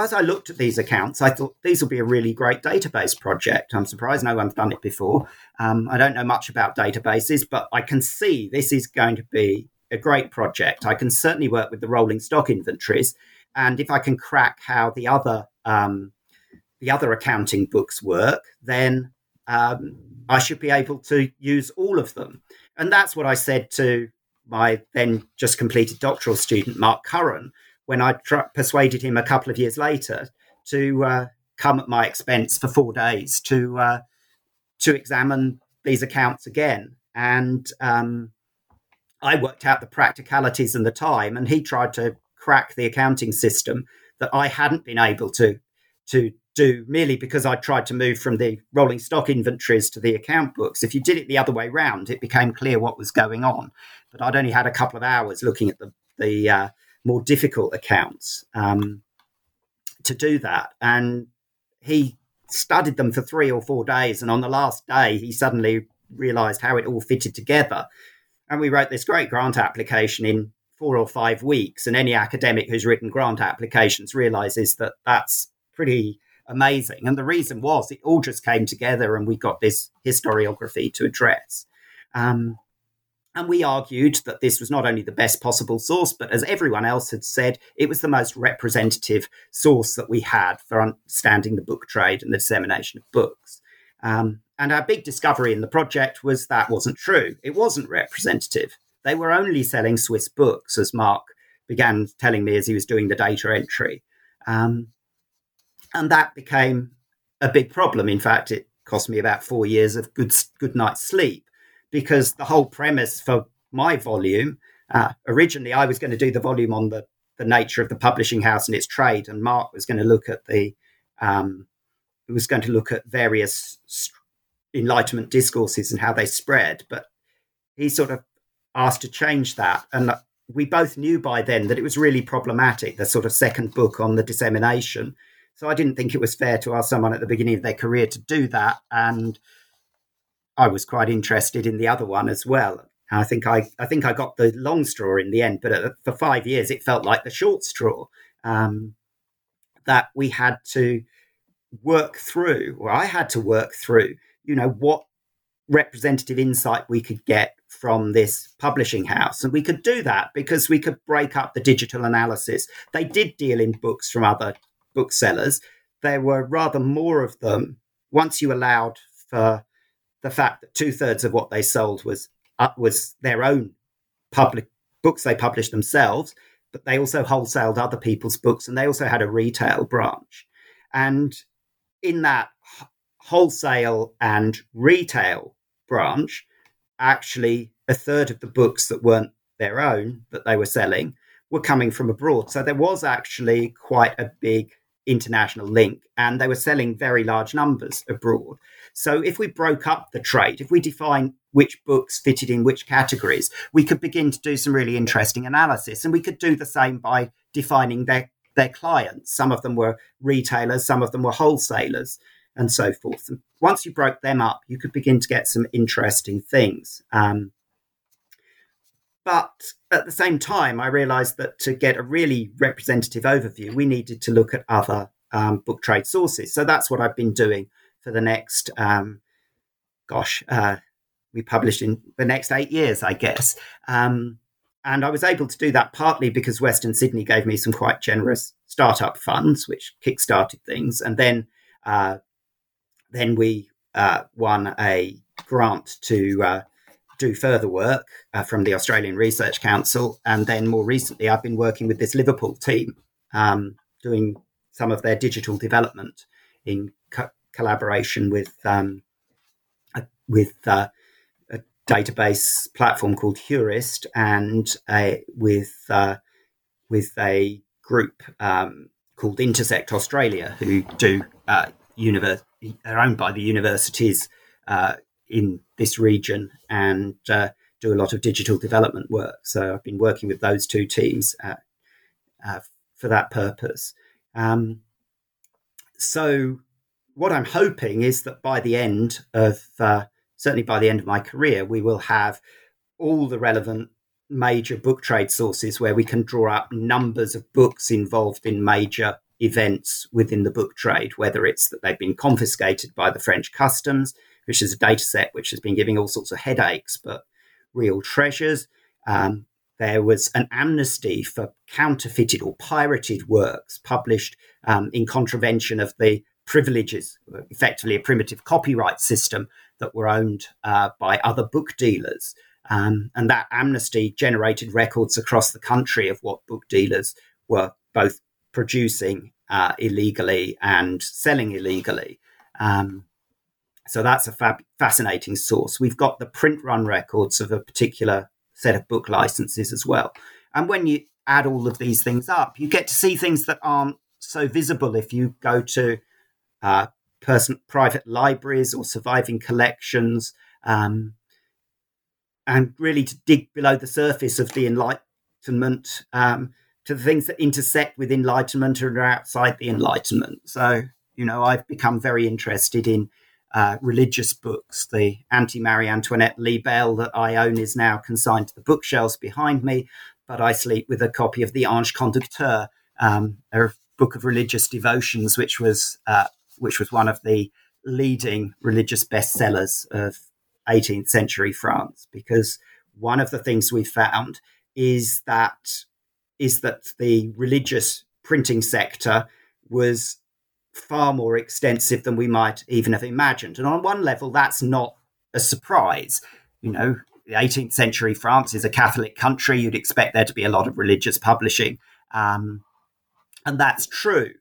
As I looked at these accounts, I thought these will be a really great database project. I'm surprised no one's done it before. Um, I don't know much about databases, but I can see this is going to be a great project. I can certainly work with the rolling stock inventories. And if I can crack how the other um, the other accounting books work, then um, I should be able to use all of them. And that's what I said to my then just completed doctoral student, Mark Curran, when I tr- persuaded him a couple of years later to uh, come at my expense for four days to uh, to examine these accounts again. And um, I worked out the practicalities and the time, and he tried to crack the accounting system that I hadn't been able to, to do merely because I tried to move from the rolling stock inventories to the account books. If you did it the other way round, it became clear what was going on. But I'd only had a couple of hours looking at the... the uh, more difficult accounts um, to do that. And he studied them for three or four days. And on the last day, he suddenly realised how it all fitted together. And we wrote this great grant application in four or five weeks. And any academic who's written grant applications realises that that's pretty amazing. And the reason was it all just came together and we got this historiography to address. Um And we argued that this was not only the best possible source, but as everyone else had said, it was the most representative source that we had for understanding the book trade and the dissemination of books. Um, and our big discovery in the project was that wasn't true. It wasn't representative. They were only selling Swiss books, as Mark began telling me as he was doing the data entry. Um, and that became a big problem. In fact, it cost me about four years of good, good night's sleep, because the whole premise for my volume, uh, originally I was going to do the volume on the, the nature of the publishing house and its trade, and Mark was going to look at the, um, was going to look at various Enlightenment discourses and how they spread. But he sort of asked to change that, and we both knew by then that it was really problematic, the sort of second book on the dissemination. So I didn't think it was fair to ask someone at the beginning of their career to do that. And I was quite interested in the other one as well. I think I, I think I got the long straw in the end, but at, for five years, it felt like the short straw, um, that we had to work through, or I had to work through, you know, what representative insight we could get from this publishing house. And we could do that because we could break up the digital analysis. They did deal in books from other booksellers. There were rather more of them once you allowed for the fact that two-thirds of what they sold was uh, was their own public books they published themselves, but they also wholesaled other people's books, and they also had a retail branch. And in that wholesale and retail branch, actually a third of the books that weren't their own that they were selling were coming from abroad. So there was actually quite a big international link, and they were selling very large numbers abroad. So if we broke up the trade, if we define which books fitted in which categories, we could begin to do some really interesting analysis. And we could do the same by defining their, their clients. Some of them were retailers, some of them were wholesalers, and so forth. And once you broke them up, you could begin to get some interesting things. Um, but at the same time, I realised that to get a really representative overview, we needed to look at other um, book trade sources. So that's what I've been doing for the next, um, gosh, uh, we published in the next eight years, I guess. Um, and I was able to do that partly because Western Sydney gave me some quite generous startup funds, which kickstarted things. And then uh, Then we uh, won a grant to uh, do further work uh, from the Australian Research Council. And then more recently, I've been working with this Liverpool team, um, doing some of their digital development in co- collaboration with um, a, with uh, a database platform called Heurist, and a, with, uh, with a group um, called Intersect Australia, who do uh, university. They're owned by the universities uh, in this region, and uh, do a lot of digital development work. So I've been working with those two teams uh, uh, for that purpose. Um, so what I'm hoping is that by the end of, uh, certainly by the end of my career, we will have all the relevant major book trade sources where we can draw up numbers of books involved in major events within the book trade, whether it's that they've been confiscated by the French customs, which is a data set which has been giving all sorts of headaches, but real treasures. Um, there was an amnesty for counterfeited or pirated works published um, in contravention of the privileges, effectively a primitive copyright system that were owned uh, by other book dealers. Um, and that amnesty generated records across the country of what book dealers were both producing uh, illegally and selling illegally. Um, so that's a fab- fascinating source. We've got the print run records of a particular set of book licenses as well. And when you add all of these things up, you get to see things that aren't so visible if you go to uh, person- private libraries or surviving collections, um, and really to dig below the surface of the Enlightenment, um, to the things that intersect with Enlightenment and are outside the Enlightenment. So, you know, I've become very interested in uh, religious books. The anti-Marie Antoinette libelle that I own is now consigned to the bookshelves behind me, but I sleep with a copy of the Ange Conducteur, um, a book of religious devotions, which was uh, which was one of the leading religious bestsellers of eighteenth century France, because one of the things we found is that is that the religious printing sector was far more extensive than we might even have imagined. And on one level, that's not a surprise. You know, the eighteenth century France is a Catholic country. You'd expect there to be a lot of religious publishing. Um, and that's true.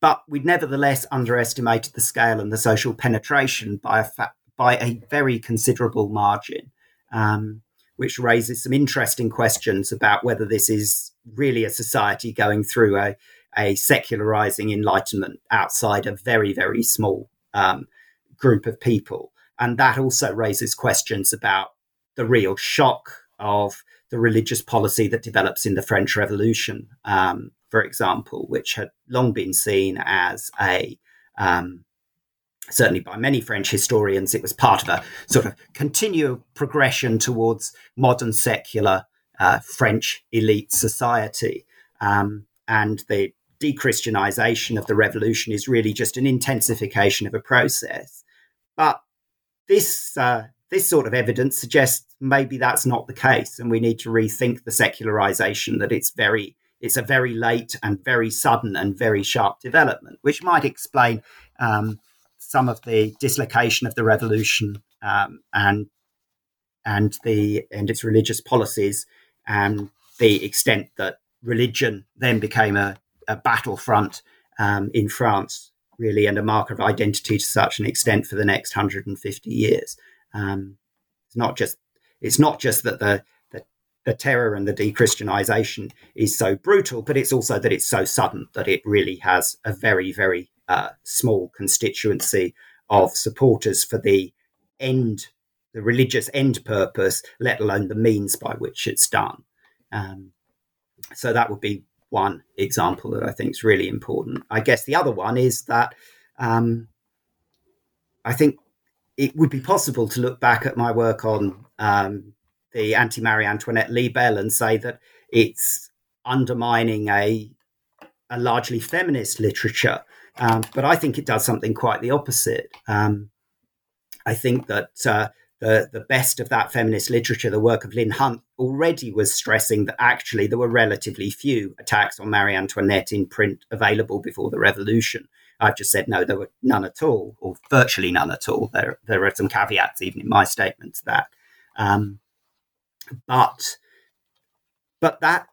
But we nevertheless underestimated the scale and the social penetration by a, fa- by a very considerable margin, um, which raises some interesting questions about whether this is really a society going through a, a secularizing enlightenment outside a very, very small um, group of people. And that also raises questions about the real shock of the religious policy that develops in the French Revolution, um, for example, which had long been seen as a, um, certainly by many French historians, it was part of a sort of continual progression towards modern secular uh, French elite society. Um, and the de-Christianization of the revolution is really just an intensification of a process. But this uh, this sort of evidence suggests maybe that's not the case, and we need to rethink the secularization, that it's very It's a very late and very sudden and very sharp development, which might explain um, some of the dislocation of the revolution um, and and the and its religious policies, and the extent that religion then became a, a battlefront um, in France, really, and a marker of identity to such an extent for the next one hundred fifty years. Um, it's not just it's not just that the The terror and the de-Christianization is so brutal, but it's also that it's so sudden that it really has a very, very uh, small constituency of supporters for the end, the religious end purpose, let alone the means by which it's done. Um, so that would be one example that I think is really important. I guess the other one is that um, I think it would be possible to look back at my work on um, the anti-Marie Antoinette libel and say that it's undermining a a largely feminist literature. Um, but I think it does something quite the opposite. Um, I think that uh, the, the best of that feminist literature, the work of Lynn Hunt, already was stressing that actually there were relatively few attacks on Marie Antoinette in print available before the revolution. I've just said, no, there were none at all, or virtually none at all. There, there are some caveats even in my statement to that. Um, But but that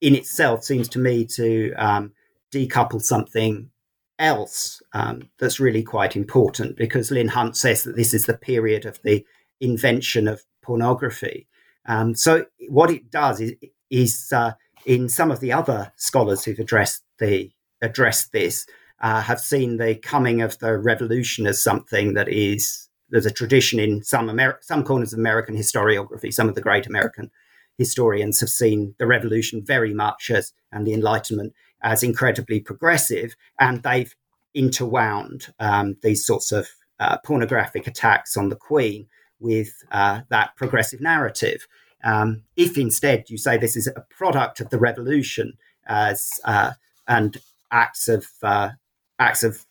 in itself seems to me to um, decouple something else um, that's really quite important, because Lynn Hunt says that this is the period of the invention of pornography. Um, so what it does is, is uh, in some of the other scholars who've addressed the addressed this uh, have seen the coming of the revolution as something that is. There's a tradition in some Amer- some corners of American historiography. Some of the great American historians have seen the revolution very much as, and the Enlightenment as, incredibly progressive, and they've interwound um, these sorts of uh, pornographic attacks on the Queen with uh, that progressive narrative. Um, if instead you say this is a product of the revolution as uh, and acts of uh, acts of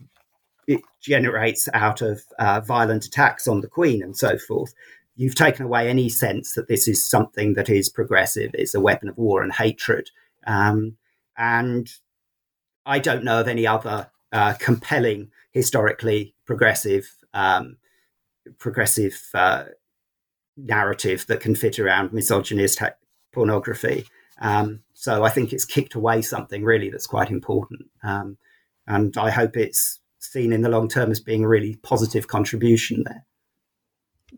it generates out of uh, violent attacks on the Queen and so forth, you've taken away any sense that this is something that is progressive. It's a weapon of war and hatred. Um, and I don't know of any other uh, compelling, historically progressive um, progressive uh, narrative that can fit around misogynist ha- pornography. Um, so I think it's kicked away something really that's quite important. Um, and I hope it's seen in the long term as being a really positive contribution there.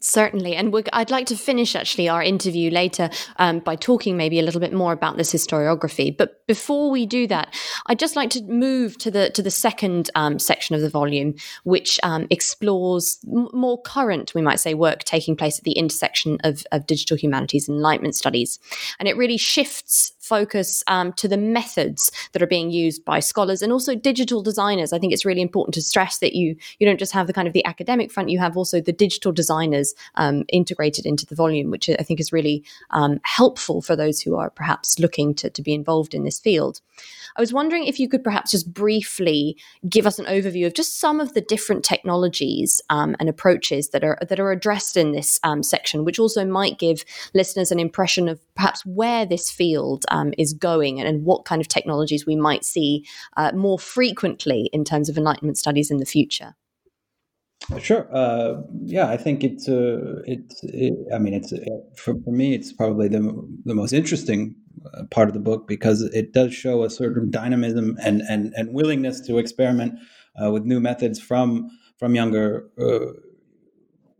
Certainly. And we're, I'd like to finish actually our interview later um, by talking maybe a little bit more about this historiography. But before we do that, I'd just like to move to the to the second um, section of the volume, which um, explores m- more current, we might say, work taking place at the intersection of, of digital humanities and Enlightenment studies. And it really shifts focus um, to the methods that are being used by scholars and also digital designers. I think it's really important to stress that you you don't just have the kind of the academic front, you have also the digital designers is um, integrated into the volume, which I think is really um, helpful for those who are perhaps looking to, to be involved in this field. I was wondering if you could perhaps just briefly give us an overview of just some of the different technologies um, and approaches that are that are addressed in this um, section, which also might give listeners an impression of perhaps where this field um, is going and, and what kind of technologies we might see uh, more frequently in terms of Enlightenment studies in the future. Sure. Uh, yeah, I think it's, uh, it's it, I mean, it's it, for, for me, it's probably the the most interesting part of the book because it does show a sort of dynamism and and, and willingness to experiment uh, with new methods from from younger, uh,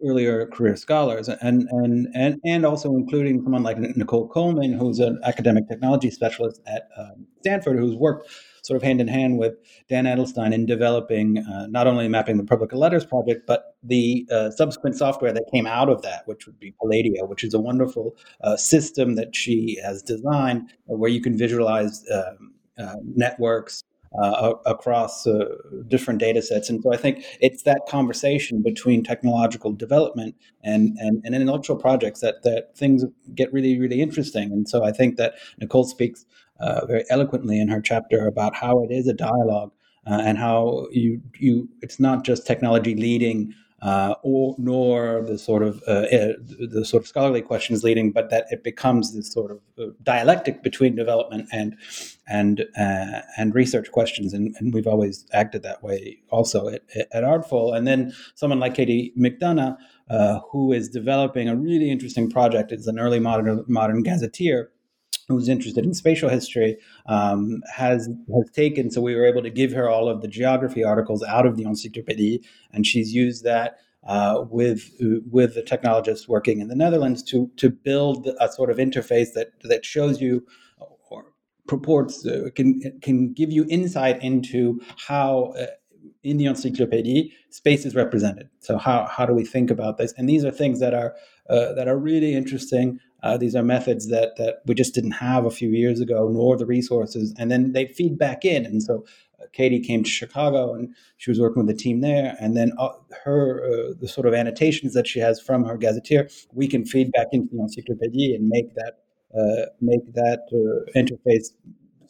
earlier career scholars, and and and and also including someone like Nicole Coleman, who's an academic technology specialist at uh, Stanford, who's worked sort of hand in hand with Dan Edelstein in developing uh, not only mapping the Republic of Letters project, but the uh, subsequent software that came out of that, which would be Palladio, which is a wonderful uh, system that she has designed uh, where you can visualize uh, uh, networks uh, across uh, different data sets. And so I think it's that conversation between technological development and, and, and intellectual projects that, that things get really, really interesting. And so I think that Nicole speaks Uh, very eloquently in her chapter about how it is a dialogue uh, and how you you it's not just technology leading uh, or nor the sort of uh, uh, the sort of scholarly questions leading, but that it becomes this sort of dialectic between development and and uh, and research questions, and, and we've always acted that way also at, at Artful. And then someone like Katie McDonough, uh, who is developing a really interesting project, is an early modern modern gazetteer who's interested in spatial history, um, has has taken, so we were able to give her all of the geography articles out of the Encyclopédie, and she's used that uh, with with the technologists working in the Netherlands to to build a sort of interface that that shows you or purports, uh, can can give you insight into how uh, in the Encyclopédie space is represented. So how how do we think about this? And these are things that are uh, that are really interesting. Uh, these are methods that, that we just didn't have a few years ago, nor the resources. And then they feed back in. And so uh, Katie came to Chicago and she was working with the team there. And then uh, her, uh, the sort of annotations that she has from her gazetteer, we can feed back into the Encyclopédie and make that, uh, make that uh, interface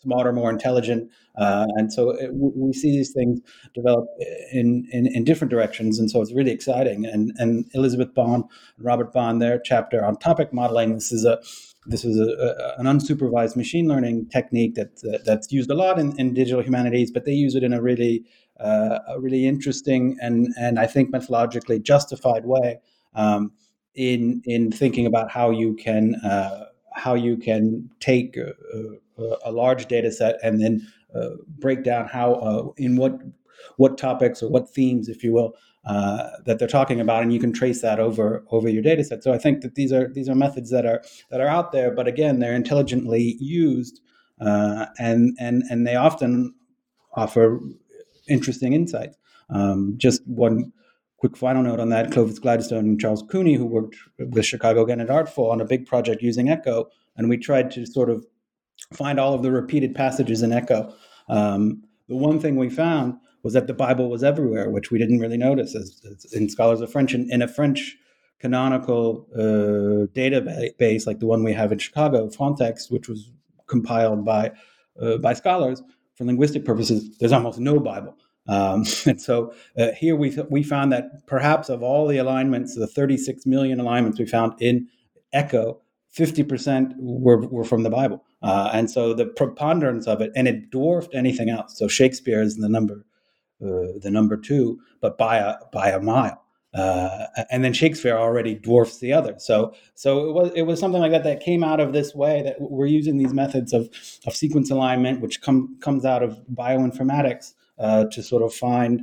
smarter, more intelligent. Uh, and so it, we see these things develop in, in, in different directions. And so it's really exciting. And, and Elizabeth Bond, Robert Bond, their chapter on topic modeling, this is a this is a, a, an unsupervised machine learning technique that, that that's used a lot in, in digital humanities, but they use it in a really uh, a really interesting and, and I think methodologically justified way um, in in thinking about how you can uh, how you can take uh, a large data set and then uh, break down how, uh, in what what topics or what themes, if you will, uh, that they're talking about, and you can trace that over over your data set. So I think that these are these are methods that are that are out there, but again, they're intelligently used, uh, and and and they often offer interesting insights. Um, just one quick final note on that: Clovis Gladstone and Charles Cooney, who worked with Chicago again at Artful on a big project using ECCO, and we tried to sort of find all of the repeated passages in ECCO. Um, the one thing we found was that the Bible was everywhere, which we didn't really notice as, as in scholars of French. In, in a French canonical uh, database like the one we have in Chicago, Frontex, which was compiled by uh, by scholars for linguistic purposes, there's almost no Bible. Um, and so uh, here we th- we found that perhaps of all the alignments, the thirty-six million alignments we found in ECCO, fifty percent were, were from the Bible. Uh, and so the preponderance of it, and it dwarfed anything else. So Shakespeare is the number, uh, the number two, but by a by a mile. Uh, and then Shakespeare already dwarfs the other. So so it was it was something like that that came out of this way that we're using these methods of of sequence alignment, which come comes out of bioinformatics uh, to sort of find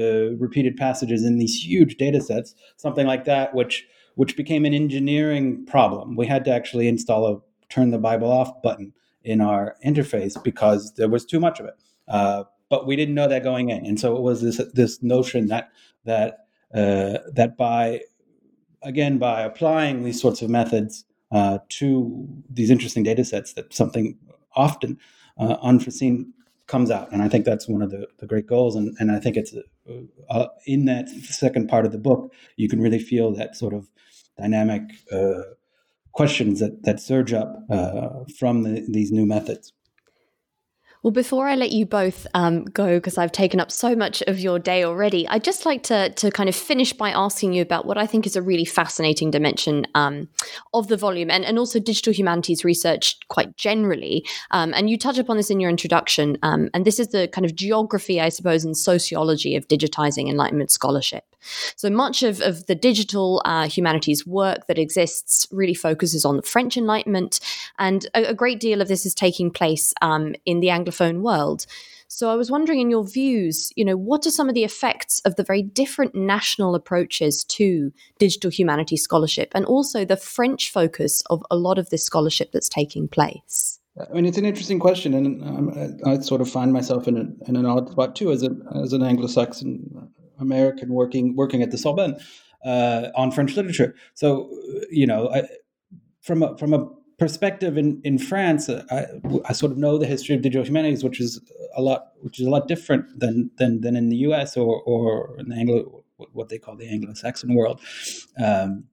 uh, repeated passages in these huge data sets. Something like that, which which became an engineering problem. We had to actually install a turn the Bible off button in our interface because there was too much of it. Uh, but we didn't know that going in. And so it was this this notion that that uh, that by, again, by applying these sorts of methods uh, to these interesting data sets, that something often uh, unforeseen comes out. And I think that's one of the, the great goals. And, and I think it's uh, in that second part of the book, you can really feel that sort of dynamic uh, questions that, that surge up uh, from the, these new methods. Well, before I let you both um, go, because I've taken up so much of your day already, I'd just like to to kind of finish by asking you about what I think is a really fascinating dimension um, of the volume and, and also digital humanities research quite generally. Um, and you touch upon this in your introduction, um, and this is the kind of geography, I suppose, and sociology of digitizing Enlightenment scholarship. So much of, of the digital uh, humanities work that exists really focuses on the French Enlightenment, and a, a great deal of this is taking place um, in the Anglo phone world. So I was wondering, in your views, you know, what are some of the effects of the very different national approaches to digital humanities scholarship, and also the French focus of a lot of this scholarship that's taking place? I mean, it's an interesting question, and um, I, I sort of find myself in, a, in an odd spot too, as a as an Anglo-Saxon American working working at the Sorbonne uh, on French literature. So, you know, I, from a, from a perspective in, in France, I, I sort of know the history of digital humanities, which is a lot, which is a lot different than than, than in the U S or or in the Anglo, what they call the Anglo-Saxon world. Um,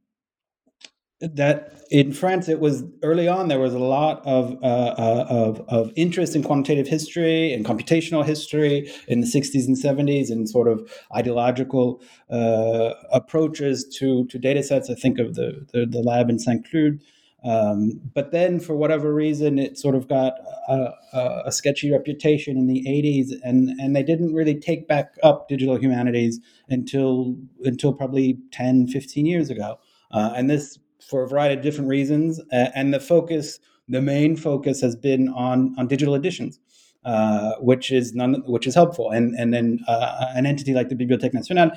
that in France, it was early on. There was a lot of uh, uh, of of interest in quantitative history and computational history in the sixties and seventies, and sort of ideological uh, approaches to to data sets. I think of the the, the lab in Saint-Cloud. Um, but then, for whatever reason, it sort of got a, a, a sketchy reputation in the eighties, and, and they didn't really take back up digital humanities until until probably ten, fifteen years ago. Uh, and this for a variety of different reasons. Uh, and the focus, the main focus, has been on on digital editions, uh, which is none, which is helpful. And and then uh, an entity like the Bibliothèque Nationale,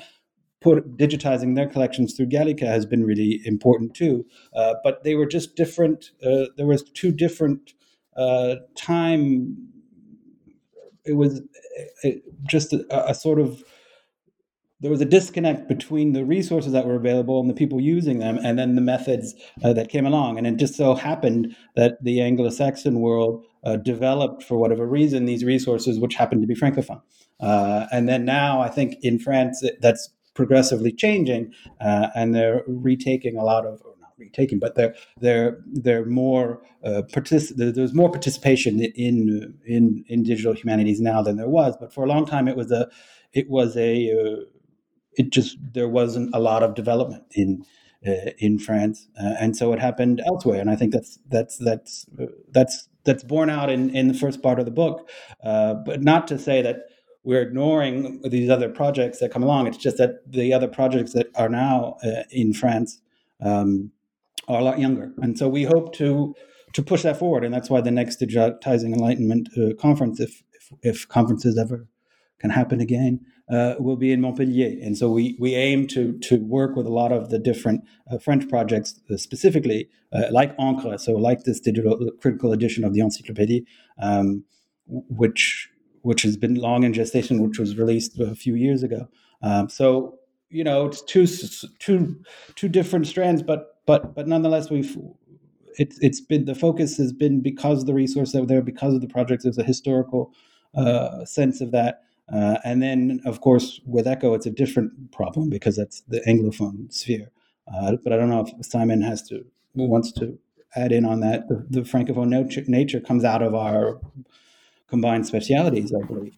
digitizing their collections through Gallica, has been really important too. Uh, but they were just different. Uh, there was two different uh, time. It was it, just a, a sort of, there was a disconnect between the resources that were available and the people using them, and then the methods uh, that came along. And it just so happened that the Anglo-Saxon world uh, developed, for whatever reason, these resources, which happened to be Francophone. Uh, and then now I think in France, it, that's progressively changing, uh, and they're retaking a lot of, or not retaking, but they're they're they're more uh, partic- there's more participation in in in digital humanities now than there was. But for a long time, it was a it was a uh, it just there wasn't a lot of development in uh, in France, uh, and so it happened elsewhere. And I think that's that's that's uh, that's that's borne out in in the first part of the book. Uh, but not to say that we're ignoring these other projects that come along. It's just that the other projects that are now uh, in France um, are a lot younger. And so we hope to to push that forward. And that's why the next Digitizing Enlightenment uh, conference, if, if if conferences ever can happen again, uh, will be in Montpellier. And so we we aim to to work with a lot of the different uh, French projects, uh, specifically uh, like Encre, so like this digital critical edition of the Encyclopédie, um, which... which has been long in gestation, which was released a few years ago. Um, so, you know, it's two, two, two different strands, but but but nonetheless, we've it's it's been the focus has been because of the resources out there, because of the projects. There's a historical uh, sense of that, uh, and then of course with ECCO, it's a different problem because that's the Anglophone sphere. Uh, but I don't know if Simon has to wants to add in on that. The, the Francophone nature, nature comes out of our combined specialities, I believe.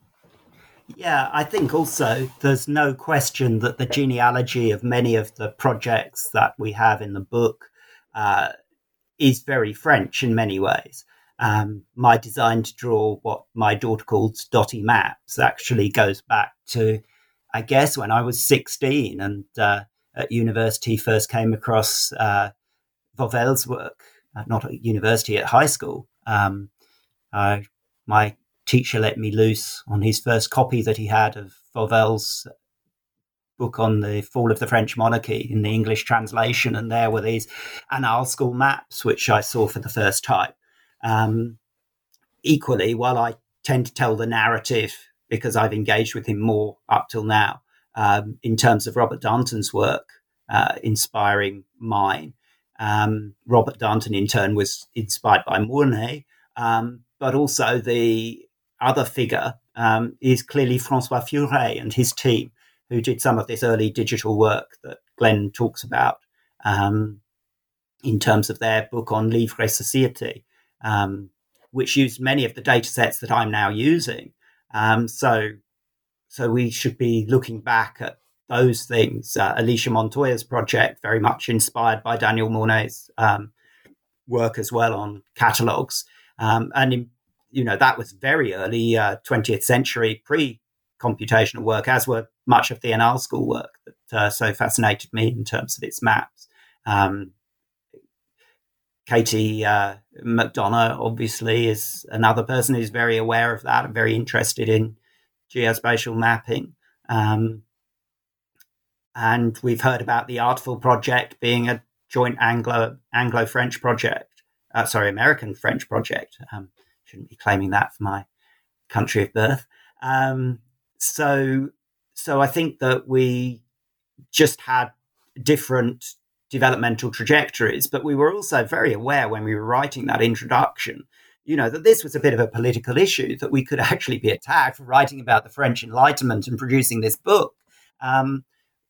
Yeah, I think also there's no question that the genealogy of many of the projects that we have in the book uh, is very French in many ways. Um, my design to draw what my daughter calls dotty maps actually goes back to, I guess, when I was sixteen and uh, at university first came across uh, Vauvel's work, uh, not at university, at high school. Um, I My teacher let me loose on his first copy that he had of Vauvel's book on the fall of the French monarchy in the English translation, and there were these annales school maps, which I saw for the first time. Um, equally, while I tend to tell the narrative, because I've engaged with him more up till now, um, in terms of Robert Darnton's work uh, inspiring mine, um, Robert Darnton in turn was inspired by Mornay, um, but also the other figure um, is clearly François Furet and his team, who did some of this early digital work that Glenn talks about um, in terms of their book on Livre Société, um, which used many of the data sets that I'm now using. Um, so, so we should be looking back at those things. Uh, Alicia Montoya's project, very much inspired by Daniel Mornay's um, work as well on catalogues. Um, and, in, you know, that was very early uh, twentieth century pre-computational work, as were much of the N R school work that uh, so fascinated me in terms of its maps. Um, Katie uh, McDonough, obviously, is another person who's very aware of that and very interested in geospatial mapping. Um, and we've heard about the ARTFL project being a joint Anglo, Anglo-French project, uh, sorry, American-French project. Um, shouldn't be claiming that for my country of birth. Um, so, so I think that we just had different developmental trajectories, but we were also very aware when we were writing that introduction, you know, that this was a bit of a political issue, that we could actually be attacked for writing about the French Enlightenment and producing this book, um,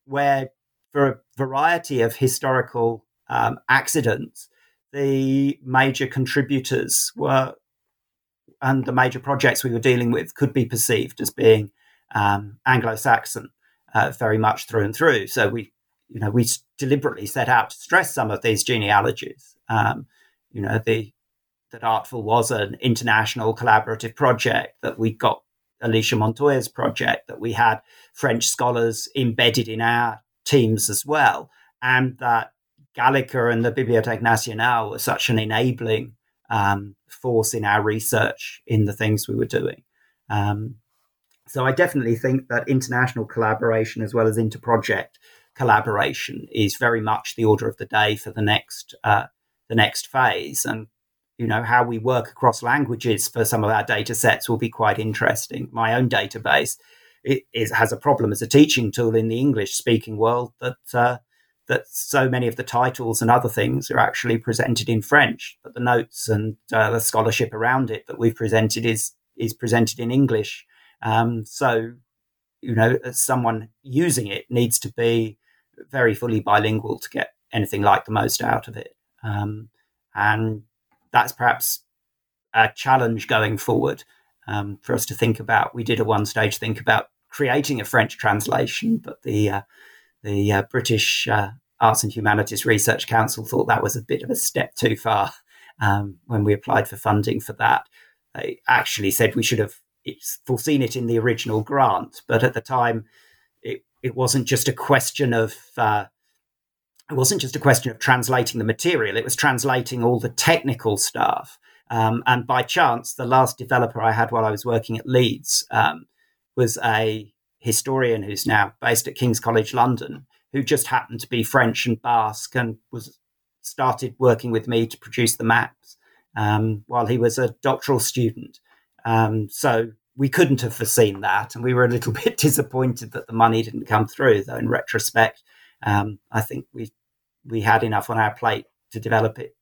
where for a variety of historical um, accidents, the major contributors were, and the major projects we were dealing with could be perceived as being um, Anglo-Saxon uh, very much through and through. So we You know, we deliberately set out to stress some of these genealogies. Um, you know, the, that ARTFL was an international collaborative project, that we got Alicia Montoya's project, that we had French scholars embedded in our teams as well, and that Gallica and the Bibliothèque Nationale were such an enabling um, force in our research in the things we were doing. Um, so I definitely think that international collaboration as well as inter-project collaboration is very much the order of the day for the next uh, the next phase, and you know how we work across languages for some of our data sets will be quite interesting. My own database it, it has a problem as a teaching tool in the English speaking world that uh, that so many of the titles and other things are actually presented in French, but the notes and uh, the scholarship around it that we've presented is is presented in English. Um, so you know, someone using it needs to be very fully bilingual to get anything like the most out of it. Um, and that's perhaps a challenge going forward um, for us to think about. We did at one stage think about creating a French translation, but the uh, the uh, British uh, Arts and Humanities Research Council thought that was a bit of a step too far um, when we applied for funding for that. They actually said we should have it's foreseen it in the original grant, but at the time it It wasn't just a question of uh, it wasn't just a question of translating the material. It was translating all the technical stuff. Um, and by chance, the last developer I had while I was working at Leeds um, was a historian who's now based at King's College London, who just happened to be French and Basque, and was started working with me to produce the maps um, while he was a doctoral student. Um, so. We couldn't have foreseen that, and we were a little bit disappointed that the money didn't come through, though in retrospect, um, I think we we had enough on our plate to develop it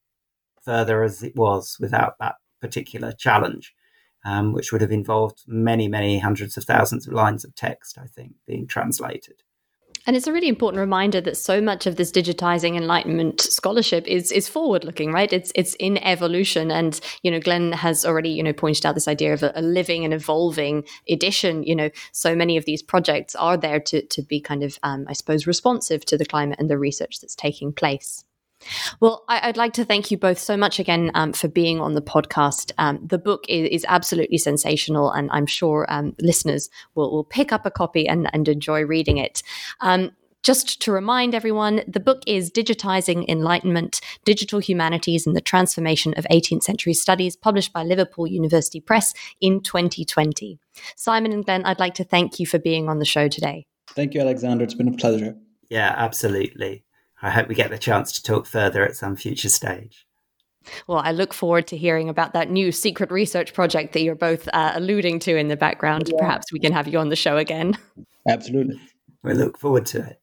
further as it was without that particular challenge, um, which would have involved many, many hundreds of thousands of lines of text, I think, being translated. And it's a really important reminder that so much of this digitizing enlightenment scholarship is is forward-looking, right? It's it's in evolution, and you know, Glenn has already you know pointed out this idea of a, a living and evolving edition. You know, so many of these projects are there to to be kind of, um, I suppose, responsive to the climate and the research that's taking place. Well, I, I'd like to thank you both so much again um, for being on the podcast. Um, the book is, is absolutely sensational, and I'm sure um, listeners will, will pick up a copy and, and enjoy reading it. Um, Just to remind everyone, the book is Digitizing Enlightenment, Digital Humanities and the Transformation of eighteenth Century Studies, published by Liverpool University Press in twenty twenty. Simon and Glenn, I'd like to thank you for being on the show today. Thank you, Alexandra. It's been a pleasure. Yeah, absolutely. I hope we get the chance to talk further at some future stage. Well, I look forward to hearing about that new secret research project that you're both uh, alluding to in the background. Yeah. Perhaps we can have you on the show again. Absolutely. We look forward to it.